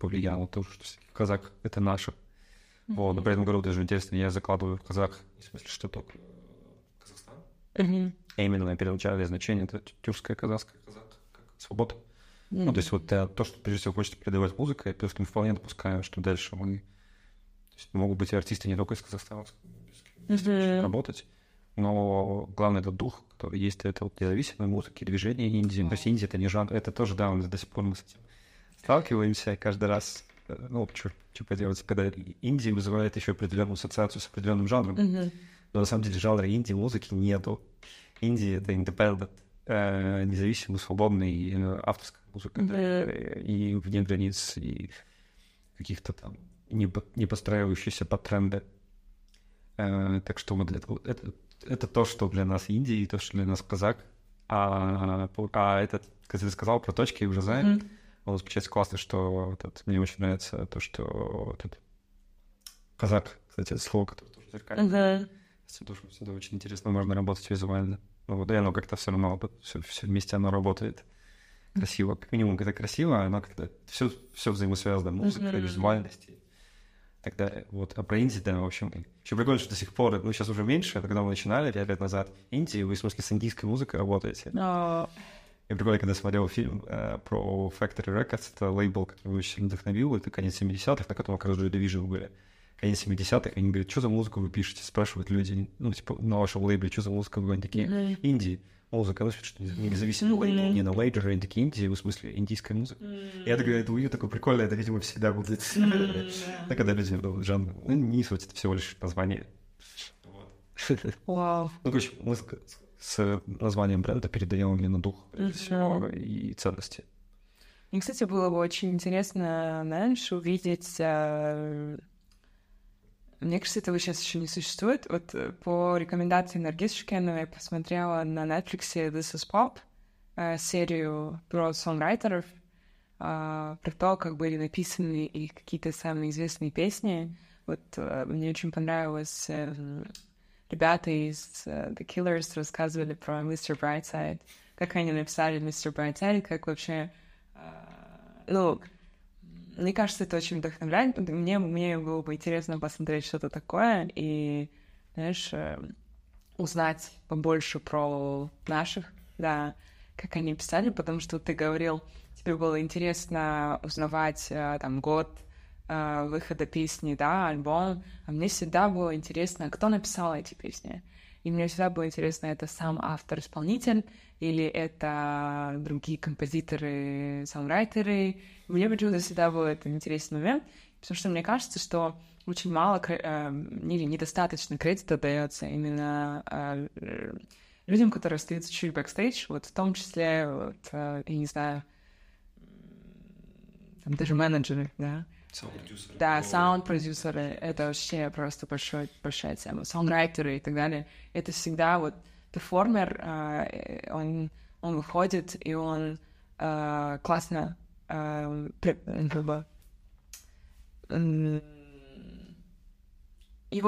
повлияло тоже, что казак — это наше. Вот, но при этом говорю, даже интересно, я закладываю в казак, в смысле, что только Казахстан. Именно на первоначальное значение — это тюркское, казахское, казак, как свобода. Ну, то есть то, что прежде всего хочется передавать музыка, я тюркским вполне допускаю, что дальше мы... То есть могут быть и артисты не только из Казахстана работать, но главное — это дух, который есть, это независимые музыки, движение инди. То есть инди — это не жанр, это тоже, да, до сих пор мы с этим сталкиваемся каждый раз. Ну, что поделать, когда инди вызывает еще определенную ассоциацию с определенным жанром, но на самом деле жанра инди музыки нету. Инди — это independent, независимый, свободный, авторская музыка, и вне границ, и каких-то там не постраивающийся под тренды. Так что мы для этого... Это то, что для нас Индия, и то, что для нас казак. А этот, как я сказал, про точки и уже знаю. Он получается классно, что мне очень нравится то, что казак, кстати, это слово, которое тоже зеркальное. Всегда очень интересно, можно работать визуально. И оно как-то все равно, все вместе оно работает. Красиво. Как минимум, это красиво, оно как-то все взаимосвязано. Музыка, визуальность. Тогда а про инди, в общем, еще прикольно, что до сих пор, сейчас уже меньше, а когда мы начинали 5 лет назад инди, вы, в смысле, с индийской музыкой работаете. Я прикольно, когда смотрел фильм про Factory Records, это лейбл, который очень вдохновил, это конец 70-х, на котором, как раз, Division были. Конец 70-х, они говорят, что за музыку вы пишете, спрашивают люди, на вашем лейбле, что за музыку вы такие, инди. Музыка, что независимо не на лейджер, а такие Индии, в смысле индийская музыка. И я такой прикольно, это, видимо, всегда будет. Так, когда люди вдруг жанр, не суть, это всего лишь название. Вау. Мы с названием бренда передаем именно дух и ценности. И, кстати, было бы очень интересно дальше увидеть... Мне кажется, этого сейчас еще не существует. Вот по рекомендации Наргиз Шукенова я посмотрела на Netflix This is Pop, серию про сонграйтеров, про то, как были написаны и какие-то самые известные песни. Вот мне очень понравилось. Ребята из The Killers рассказывали про Mr. Brightside, как они написали Mr. Brightside, как вообще... Ну, мне кажется, это очень вдохновляет. Мне было бы интересно посмотреть что-то такое и, знаешь, узнать побольше про наших, да, как они писали, потому что ты говорил, тебе было интересно узнавать там год выхода песни, да, альбом. А мне всегда было интересно, кто написал эти песни. И мне всегда было интересно, это сам автор-исполнитель или это другие композиторы, саундрайтеры. Мне почему-то всегда был это интересный момент, потому что мне кажется, что очень мало или недостаточно кредита дается именно людям, которые остаются чуть бэкстейдж, вот в том числе, вот, я не знаю, там даже менеджеры, да. Саунд-продюсеры. Да, саунд-продюсеры. Это вообще просто большая тема. Саундрайтеры и так далее. Это всегда вот перформер, он выходит, и он классно его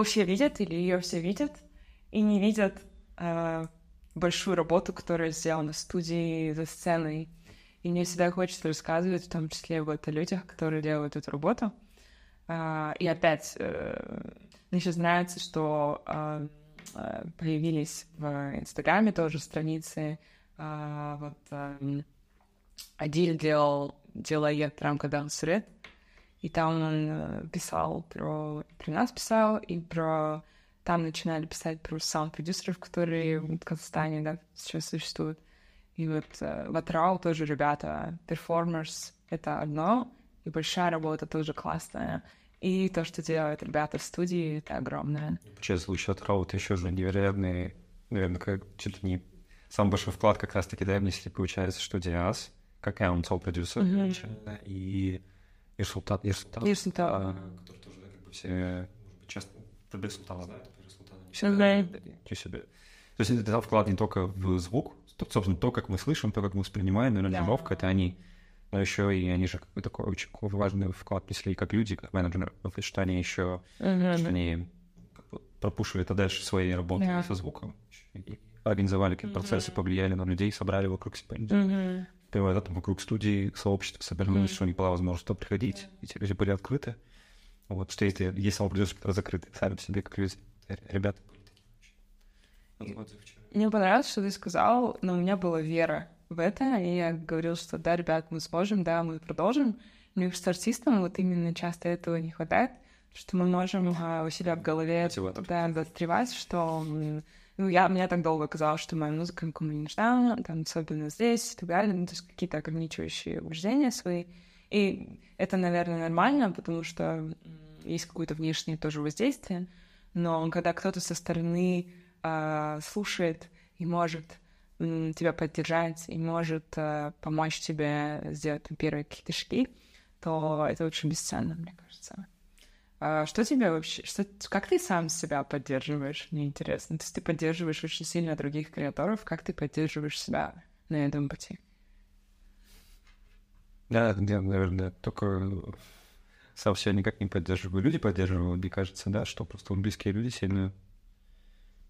все видят или ее все видят, и не видят большую работу, которая сделана в студии, за сценой. И мне всегда хочется рассказывать, в том числе вот о людях, которые делают эту работу. И опять, мне сейчас нравится, что появились в Инстаграме тоже страницы. Вот Адиль делает рамка Даунсред, и там он писал про нас писал, и про... Там начинали писать про саунд-продюсеров, которые в Казахстане, да, сейчас существуют. И вот в Атырау тоже ребята, перформерс — это одно, и большая работа тоже классная. И то, что делают ребята в студии, это огромное. Сейчас лучше Атырау — это еще же невероятный, наверное, как чуть ли не самый большой вклад как раз-таки, да, если получается, что Диас, как я, он сол-продюсер, и Ирсултан, который тоже, да, как бы все, часто, про Бекслотана знают, про Ирсултана не всегда. То есть это вклад не только в звук, собственно, то, как мы слышим, то, как мы воспринимаем, наверное, аранжировка, это они. Но еще и они же такой очень важный вклад несли, как люди, как менеджеры, что они еще они как бы пропушили это дальше свои работы со звуком. И организовали какие-то процессы, повлияли на людей, собрали вокруг себя. Первое, да, там вокруг студии, сообщества собирались, что не была возможность туда приходить. И те люди были открыты. Вот, что если есть самопродюсеры, которые закрыты, сами по себе, как люди, ребята были такие вообще. Мне понравилось, что ты сказал, но у меня была вера в это, и я говорила, что да, ребят, мы сможем, да, мы продолжим. Мне кажется, артистам вот именно часто этого не хватает, что мы можем у себя в голове застревать, что... Ну, мне так долго казалось, что моя музыка никому не нужна, там, особенно здесь и так далее, ну, то есть какие-то ограничивающие убеждения свои. И это, наверное, нормально, потому что есть какое-то внешнее тоже воздействие, но когда кто-то со стороны... слушает и может тебя поддержать, и может помочь тебе сделать первые какие-то шаги, то это очень бесценно, мне кажется. Что тебе вообще... Как ты сам себя поддерживаешь? Мне интересно. То есть ты поддерживаешь очень сильно других креаторов. Как ты поддерживаешь себя на этом пути? Да, наверное, только... Сам себя никак не поддерживаю. Люди поддерживают, мне кажется, да, что просто близкие люди сильно...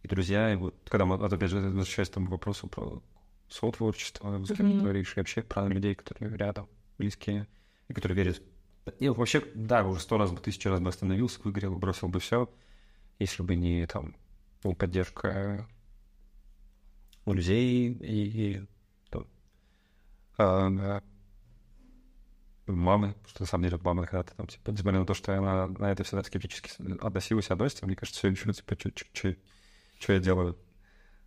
И друзья, и вот, когда мы, опять же, возвращаясь к вопросу про сотворчество, с кем ты говоришь, и вообще про людей, которые рядом, близкие, и которые верят. И вообще, да, уже 100 раз, 1000 раз бы остановился, выгорел, бросил бы все, если бы не, там, поддержка у людей и то, мамы, потому что на самом деле мама когда-то там, типа, несмотря на то, что она на это всегда скептически относится, мне кажется, все еще, типа, чуть-чуть что я делаю.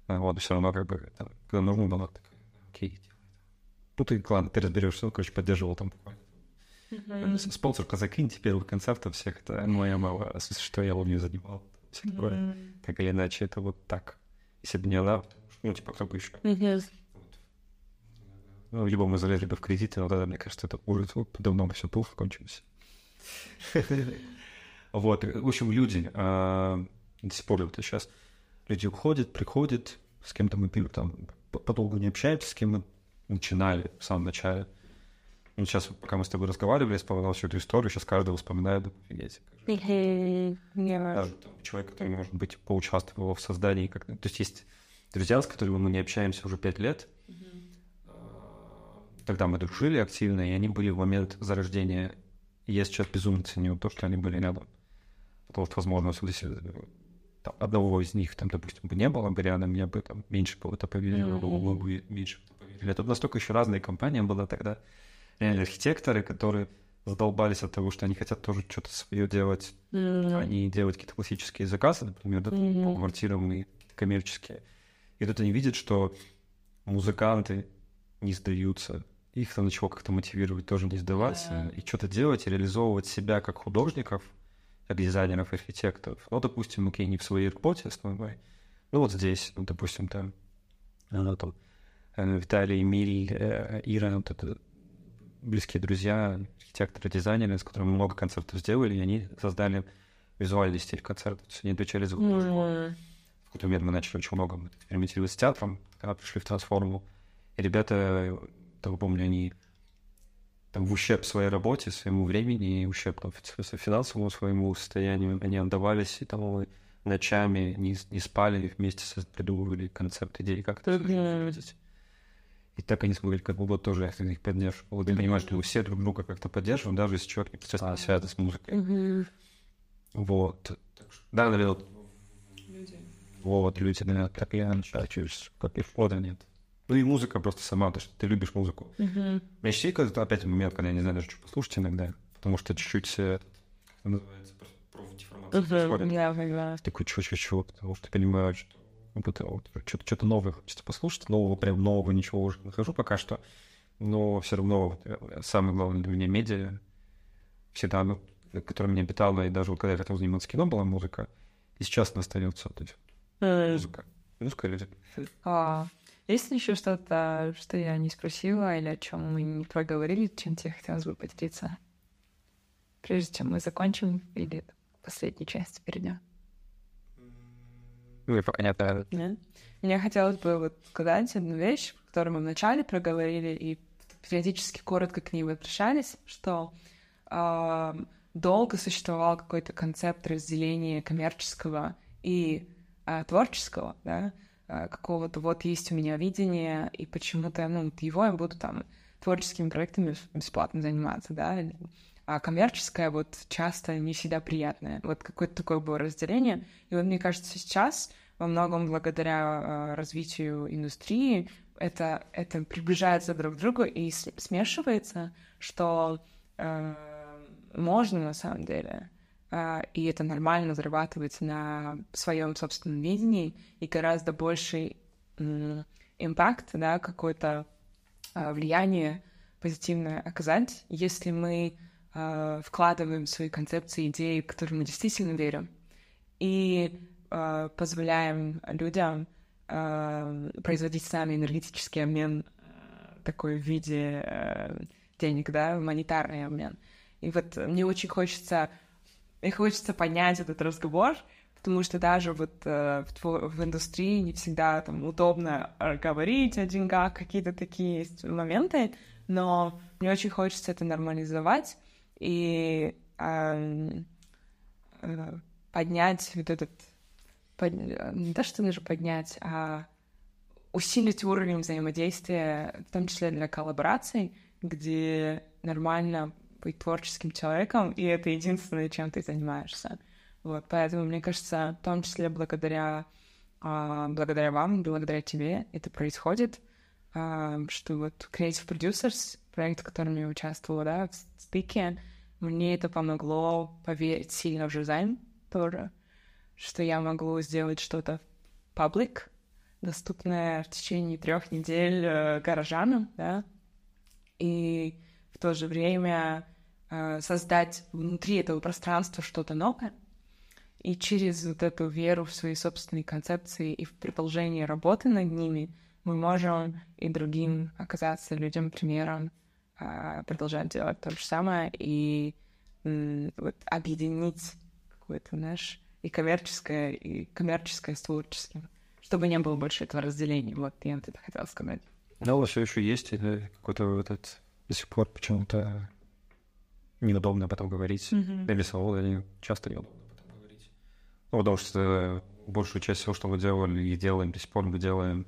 Вот, все равно, как бы, там, когда нужно было, так, окей, ну, ты, ладно, ты разберешься, короче, поддерживал там буквально. Спонсор Qazaq Indie, первых концертов всех, это моя мама, что я ловню занимал, все такое. Так или иначе, это вот так. Если бы не она, ну, типа, кто бы еще. Ну, в любом изоляции, либо в кредите, но тогда, мне кажется, это уже давно все плохо кончилось. Вот, в общем, люди до сих пор вот сейчас люди уходят, приходят, с кем-то мы там подолгу не общаемся, с кем мы начинали в самом начале. Ну, сейчас, пока мы с тобой разговаривали, я вспоминал всю эту историю, сейчас каждый вспоминает, офигеть. Даже человек, который, может быть, поучаствовал в создании. Как... То есть есть друзья, с которыми мы не общаемся уже 5 лет. Тогда мы дружили активно, и они были в момент зарождения. И я сейчас безумно ценю то, что они были рядом. Потому что, возможно, если там, одного из них, там, допустим, бы не было бы рядом, я бы там, меньше бы в это поверил, мы бы меньше в это поверили. Это настолько еще разные компании была тогда. Реально архитекторы, которые задолбались от того, что они хотят тоже что-то свое делать. Они делают какие-то классические заказы, например, да, по квартирам и коммерческие. И тут они видят, что музыканты не сдаются. Их там ничего как-то мотивировать тоже не сдаваться. И что-то делать, и реализовывать себя как художников, как дизайнеров, архитекторов. Ну, допустим, окей, не в своей работе основной. Ну, вот здесь, ну, допустим, там, Виталий, Эмиль, Ира, вот это... близкие друзья, архитекторы, дизайнеры, с которыми много концертов сделали, и они создали визуальный стиль концерта. То есть они отвечали за художество. В какой-то момент мы начали очень много экспериментировать с театром, когда пришли в трансформу. И ребята, я помню, они там в ущерб своей работе, своему времени, в ущерб там, финансовому своему состоянию, они отдавались и там ночами не спали, вместе придумывали концепт, идеи, как это делать. И так они смогли, как бы, вот тоже я их поддерживал. Ты понимаешь, что все друг друга как-то поддерживаем, даже если человек непосредственно связан с музыкой. Вот. Да, наверное, люди. Вот, люди, наверное, как я начал, как и входа нет. Ну и музыка просто сама, то, что ты любишь музыку. У меня еще есть опять момент, когда я не знаю даже, что послушать иногда, потому что чуть-чуть, как это называется, профдеформация происходит. Такой чего-чего, потому что понимаю, что что-то новое хочется послушать, нового, прям нового ничего уже не нахожу пока что, но все равно вот, самое главное для меня медиа, всегда, ну, которая меня питала, и даже вот, когда я хотел заниматься кино, была музыка, и сейчас она остается, то есть музыка. Музыка люди. Есть ли еще что-то, что я не спросила, или о чем мы не проговорили, чем тебе хотелось бы поделиться? Прежде чем мы закончим, или последнюю часть перейдем? Ну, понятно. Мне хотелось бы вот сказать одну вещь, которую мы вначале проговорили и периодически коротко к ней возвращались, что долго существовал какой-то концепт разделения коммерческого и творческого, да, какого-то вот есть у меня видение, и почему-то ну, его я буду там творческими проектами бесплатно заниматься, да, а коммерческое вот часто не всегда приятное. Вот какое-то такое было разделение. И вот мне кажется, сейчас во многом благодаря развитию индустрии это приближается друг к другу и смешивается, что можно на самом деле, и это нормально зарабатывать на своем собственном видении и гораздо больше импакт, да, какое-то влияние позитивное оказать, если мы вкладываем в свои концепции, идеи, в которые мы действительно верим, и позволяем людям производить сами энергетический обмен такой в виде денег, да, монетарный обмен. И вот мне очень хочется понять этот разговор, потому что даже вот в индустрии не всегда там удобно говорить о деньгах, какие-то такие есть моменты, но мне очень хочется это нормализовать, и поднять вот этот... не то, что даже поднять, а усилить уровень взаимодействия, в том числе для коллабораций, где нормально быть творческим человеком, и это единственное, чем ты занимаешься. Вот, поэтому, мне кажется, в том числе благодаря вам, благодаря тебе это происходит, что вот Creative Producers, проект, в котором я участвовала, да, в STYQ, мне это помогло поверить сильно в дизайн тоже, что я могу сделать что-то паблик, доступное в течение 3 недель горожанам, да, и в то же время создать внутри этого пространства что-то новое, и через вот эту веру в свои собственные концепции и в продолжение работы над ними мы можем и другим оказаться людям примером, продолжать делать то же самое и вот объединить какое-то наш и коммерческое с творческим, чтобы не было больше этого разделения. Вот я это хотела сказать. Да, у вас все еще есть какой-то вот этот до сих пор почему-то неудобно об этом говорить. Я рисовал, я часто неудобно об этом говорить. Ну, потому что большую часть всего, что мы делали и делаем до сих пор, мы делаем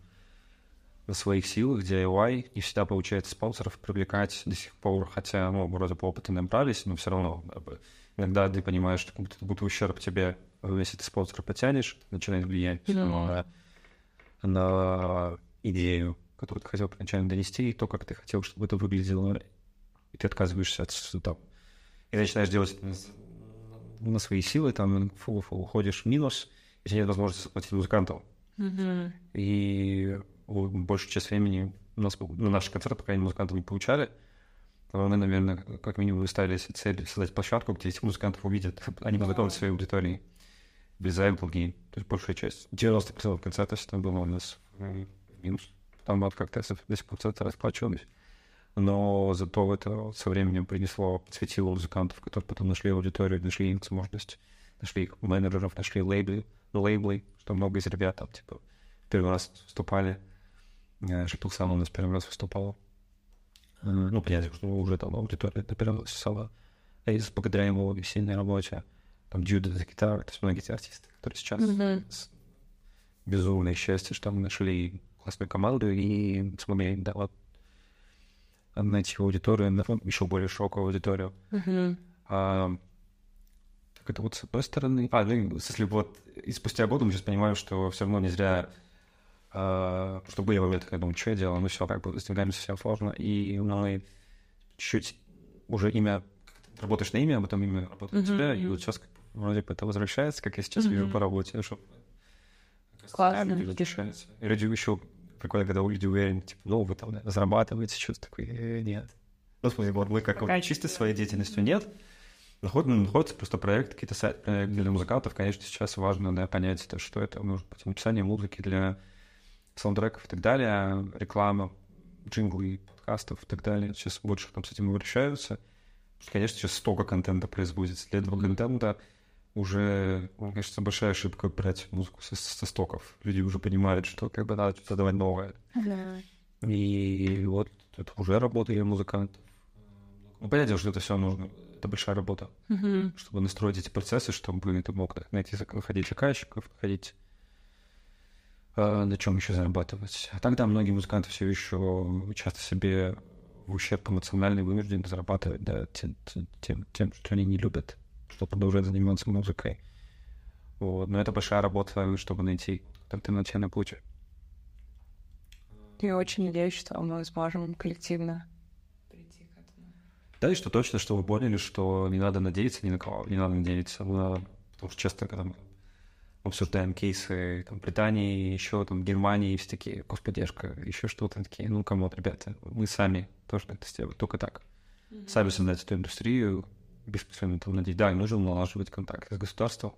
на своих силах, DIY, и всегда получается спонсоров привлекать до сих пор, хотя, ну, вроде по опыту набрались, но все равно иногда ты понимаешь, что как будто ущерб тебе, если ты спонсора потянешь, начинает влиять на идею, которую ты хотел изначально донести, и то, как ты хотел, чтобы это выглядело, и ты отказываешься от там, и начинаешь делать на свои силы, там, уходишь в минус, если нет возможности заплатить музыканту. И большую часть времени у нас, на наши концерты, пока музыканты не получали, мы, наверное, как минимум ставили цель создать площадку, где этих музыкантов увидят, они подготовят своей аудитории, врезаем долги, то есть большая часть. 90% концертов там было у нас минус, там от как-то до сих пор расплачивались. Но зато это со временем принесло, подсветило музыкантов, которые потом нашли аудиторию, нашли им возможность, нашли менеджеров, нашли лейблы, что много из ребят там, типа, первый раз выступали. Шипл сам у нас первый раз выступал. Ну, понятно, что уже там аудитория допиралась сала. А из благодаря его сильной работе, там, Дюда за гитару, то есть многие артисты, которые сейчас безумное счастье, что мы нашли классную команду и смогли им давать найти аудиторию, еще более широкую аудиторию. Так это вот с одной стороны. Если вот и спустя год мы сейчас понимаем, что все равно не зря, что были моменты, когда я думал, что я делал, мы все как бы сдвигаемся, все сложно, и мы чуть-чуть уже имя, работаешь на имя, а потом имя работает на тебя, и вот сейчас как, вроде бы это возвращается, как я сейчас вижу по работе, что классно, возвращается. И люди еще прикольно, когда люди уверены, типа, ну, вы там зарабатываете, что-то такое, нет. Ну, смотри, вот мы как вот, чисто своей деятельностью нет, находятся просто проекты, какие-то сайт-проекты для музыкантов, конечно, сейчас важно, да, понять, это, что это, может быть, написание музыки для саундтреков и так далее, реклама, джинглы, подкастов и так далее. Сейчас больше там с этим обращаются. Конечно, сейчас столько контента производится. Для этого контента уже, конечно, большая ошибка брать музыку со стоков. Люди уже понимают, что как бы надо что-то давать новое. И вот это уже работа для музыкантов. Ну, понятно, что это все нужно. Это большая работа. Чтобы настроить эти процессы, чтобы ты мог найти, находить заказчиков, находить на чем еще зарабатывать. А тогда многие музыканты все еще часто себе в ущерб эмоциональной вынуждены зарабатывать, да, тем, что они не любят, что продолжают заниматься музыкой. Вот. Но это большая работа, чтобы найти альтернативный путь. Я очень надеюсь, что мы сможем коллективно прийти к этому. Да, и что точно, что вы поняли, что не надо надеяться ни на кого, не надо надеяться, потому что часто, когда мы обсуждаем кейсы там, Британии, еще там Германии, все такие, господдержка, еще что-то, такие, ну, камон, ребята, мы сами тоже это сделаем, только так. Сами создать эту индустрию, беспосредственно там надеюсь, да, нужно налаживать контакты с государством,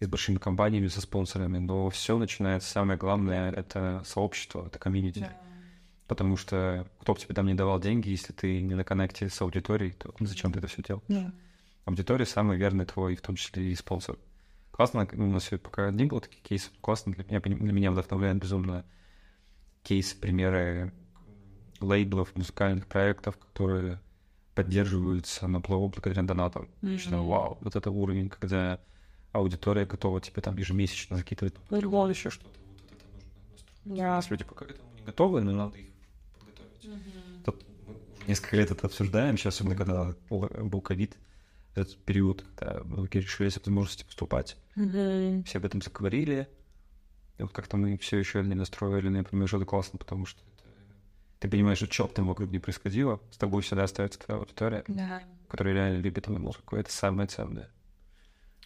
с большими компаниями, со спонсорами, но все начинается, самое главное, это сообщество, это комьюнити. Потому что кто бы тебе там не давал деньги, если ты не на коннекте с аудиторией, то зачем ты это все делаешь? Аудитория самый верный твой, в том числе и спонсор. Классно, у нас все пока не было таких кейсов, классно, для меня вдохновляет безумно кейсы, примеры лейблов, музыкальных проектов, которые поддерживаются на плаву благодаря донатам. Лично, вау, вот это уровень, когда аудитория готова тебе там ежемесячно закидывать, или еще что-то. Вот это нужно настроить. Если люди пока к этому не готовы, но надо их подготовить. Тут несколько лет это обсуждаем, сейчас, особенно когда был ковид, этот период, когда многие решились о возможности поступать. Все об этом заговорили. И вот как-то мы все еще не настроили, но я понимаю, что это классно, потому что это... ты понимаешь, что чё бы там вокруг не происходило, с тобой всегда остается твоя аудитория, которая реально любит эту музыку. Это самое ценное.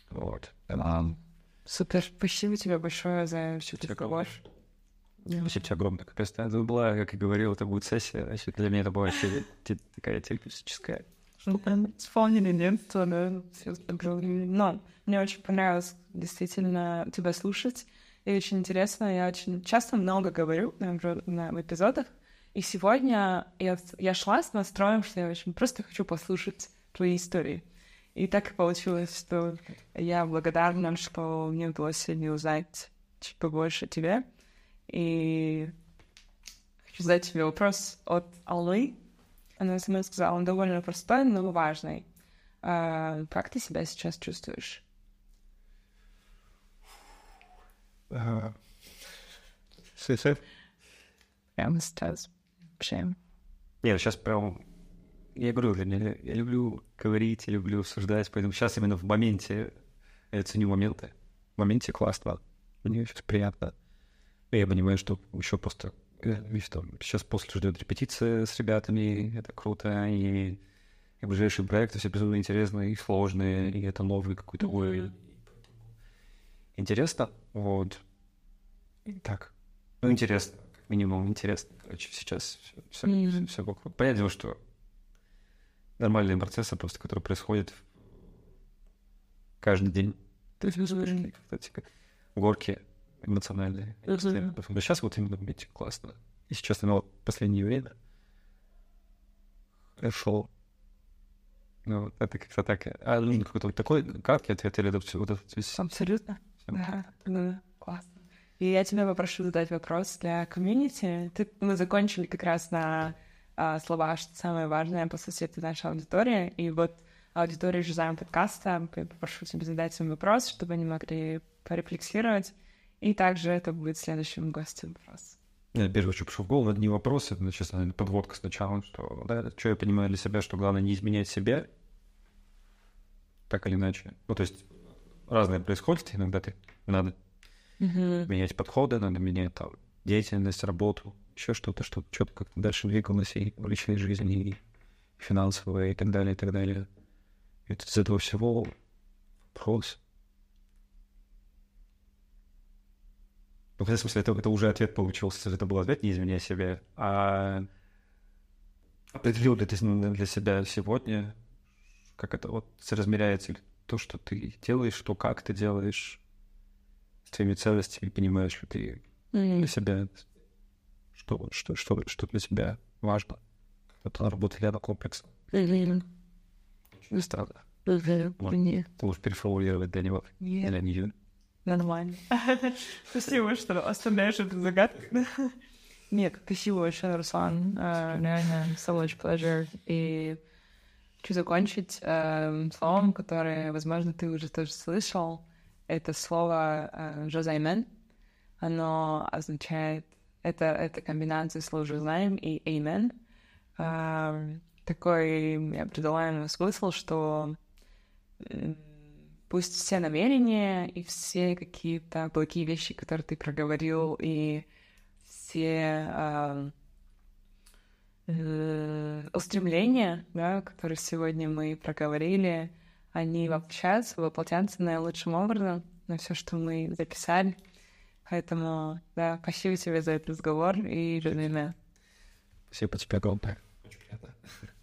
Вот. Супер. Спасибо тебе большое за всю эту помощь. Спасибо тебе огромное. Капец, это была, как и говорил, это будет сессия. Значит, для меня это была вообще такая техническая. Вспомнили детство, да? Но мне очень понравилось действительно тебя слушать И очень интересно, я очень часто много говорю на эпизодах. И сегодня я шла с настроем, что я очень просто хочу послушать твои истории. И так и получилось, что я благодарна, что мне удалось сегодня узнать чуть побольше о тебе. И хочу задать тебе вопрос от Аллы. Она сама сказала, он довольно простой, но важный. Как ты себя сейчас чувствуешь? Прямо сейчас. Чем? Нет, сейчас прям... Я говорю, я люблю говорить, я люблю обсуждать, поэтому сейчас именно в моменте я ценю моменты. В моменте классно. Мне сейчас приятно. Я понимаю, что еще просто... Сейчас после ждет репетиция с ребятами, это круто, и ближайшие проекты все безумно интересные и сложные, и это новый какой-то уровень. Интересно, вот. Так. Ну, интересно, как минимум, интересно. Короче, сейчас все вокруг. Понятное дело, что нормальные процессы просто, которые происходят каждый день. Горки эмоциональные. Сейчас вот именно быть классно. И сейчас, наверное, последнее время шел. Ну, это как-то так. А нужен какой-то вот такой краткий ответ или вот этот весь... Абсолютно. Да, ну, классно. И я тебя попрошу задать вопрос для комьюнити. Мы закончили как раз на... слова, что самое важное, по сути, это наша аудитория. И вот аудитория «Jazziam» подкаста, я попрошу тебя задать им вопрос, чтобы они могли порефлексировать. И также это будет следующим гостем вопрос. Я первое, что пришло в голову, это не вопрос, это, честно, подводка сначала, что, да, что я понимаю для себя, что главное не изменять себя, так или иначе. Ну, то есть разное происходит, иногда ты надо менять подходы, надо менять там, деятельность, работу, еще что-то, чтобы что-то как-то дальше двигалось и в личной жизни, и финансовой, и так далее, и так далее. И вот из этого всего вопрос. Ну, в этом смысле, это уже ответ получился. Это был ответ, не изменяя себя. А определил ли ты для себя сегодня, как это вот соразмеряется то, что ты делаешь, то, как ты делаешь, с твоими ценностями, понимаешь, что ты для себя... Что для тебя важно? Это работа рядом комплекса. Не странно. Ты можешь переформулировать для него. Или не. Нормально. Спасибо, что оставляешь эту загадку. Нет, спасибо большое, Руслан. Реально, so much pleasure. И хочу закончить словом, которое, возможно, ты уже тоже слышал. Это слово «jazziam». Оно означает... Это комбинация слов «jazziam» и «amen». Такой я придала ему смысл, что пусть все намерения и все какие-то благие вещи, которые ты проговорил, и все устремления, да, которые сегодня мы проговорили, они воплотятся наилучшим образом на все, что мы записали. Поэтому, да, спасибо тебе за этот разговор и ждем. Спасибо тебе огромное. Очень приятно.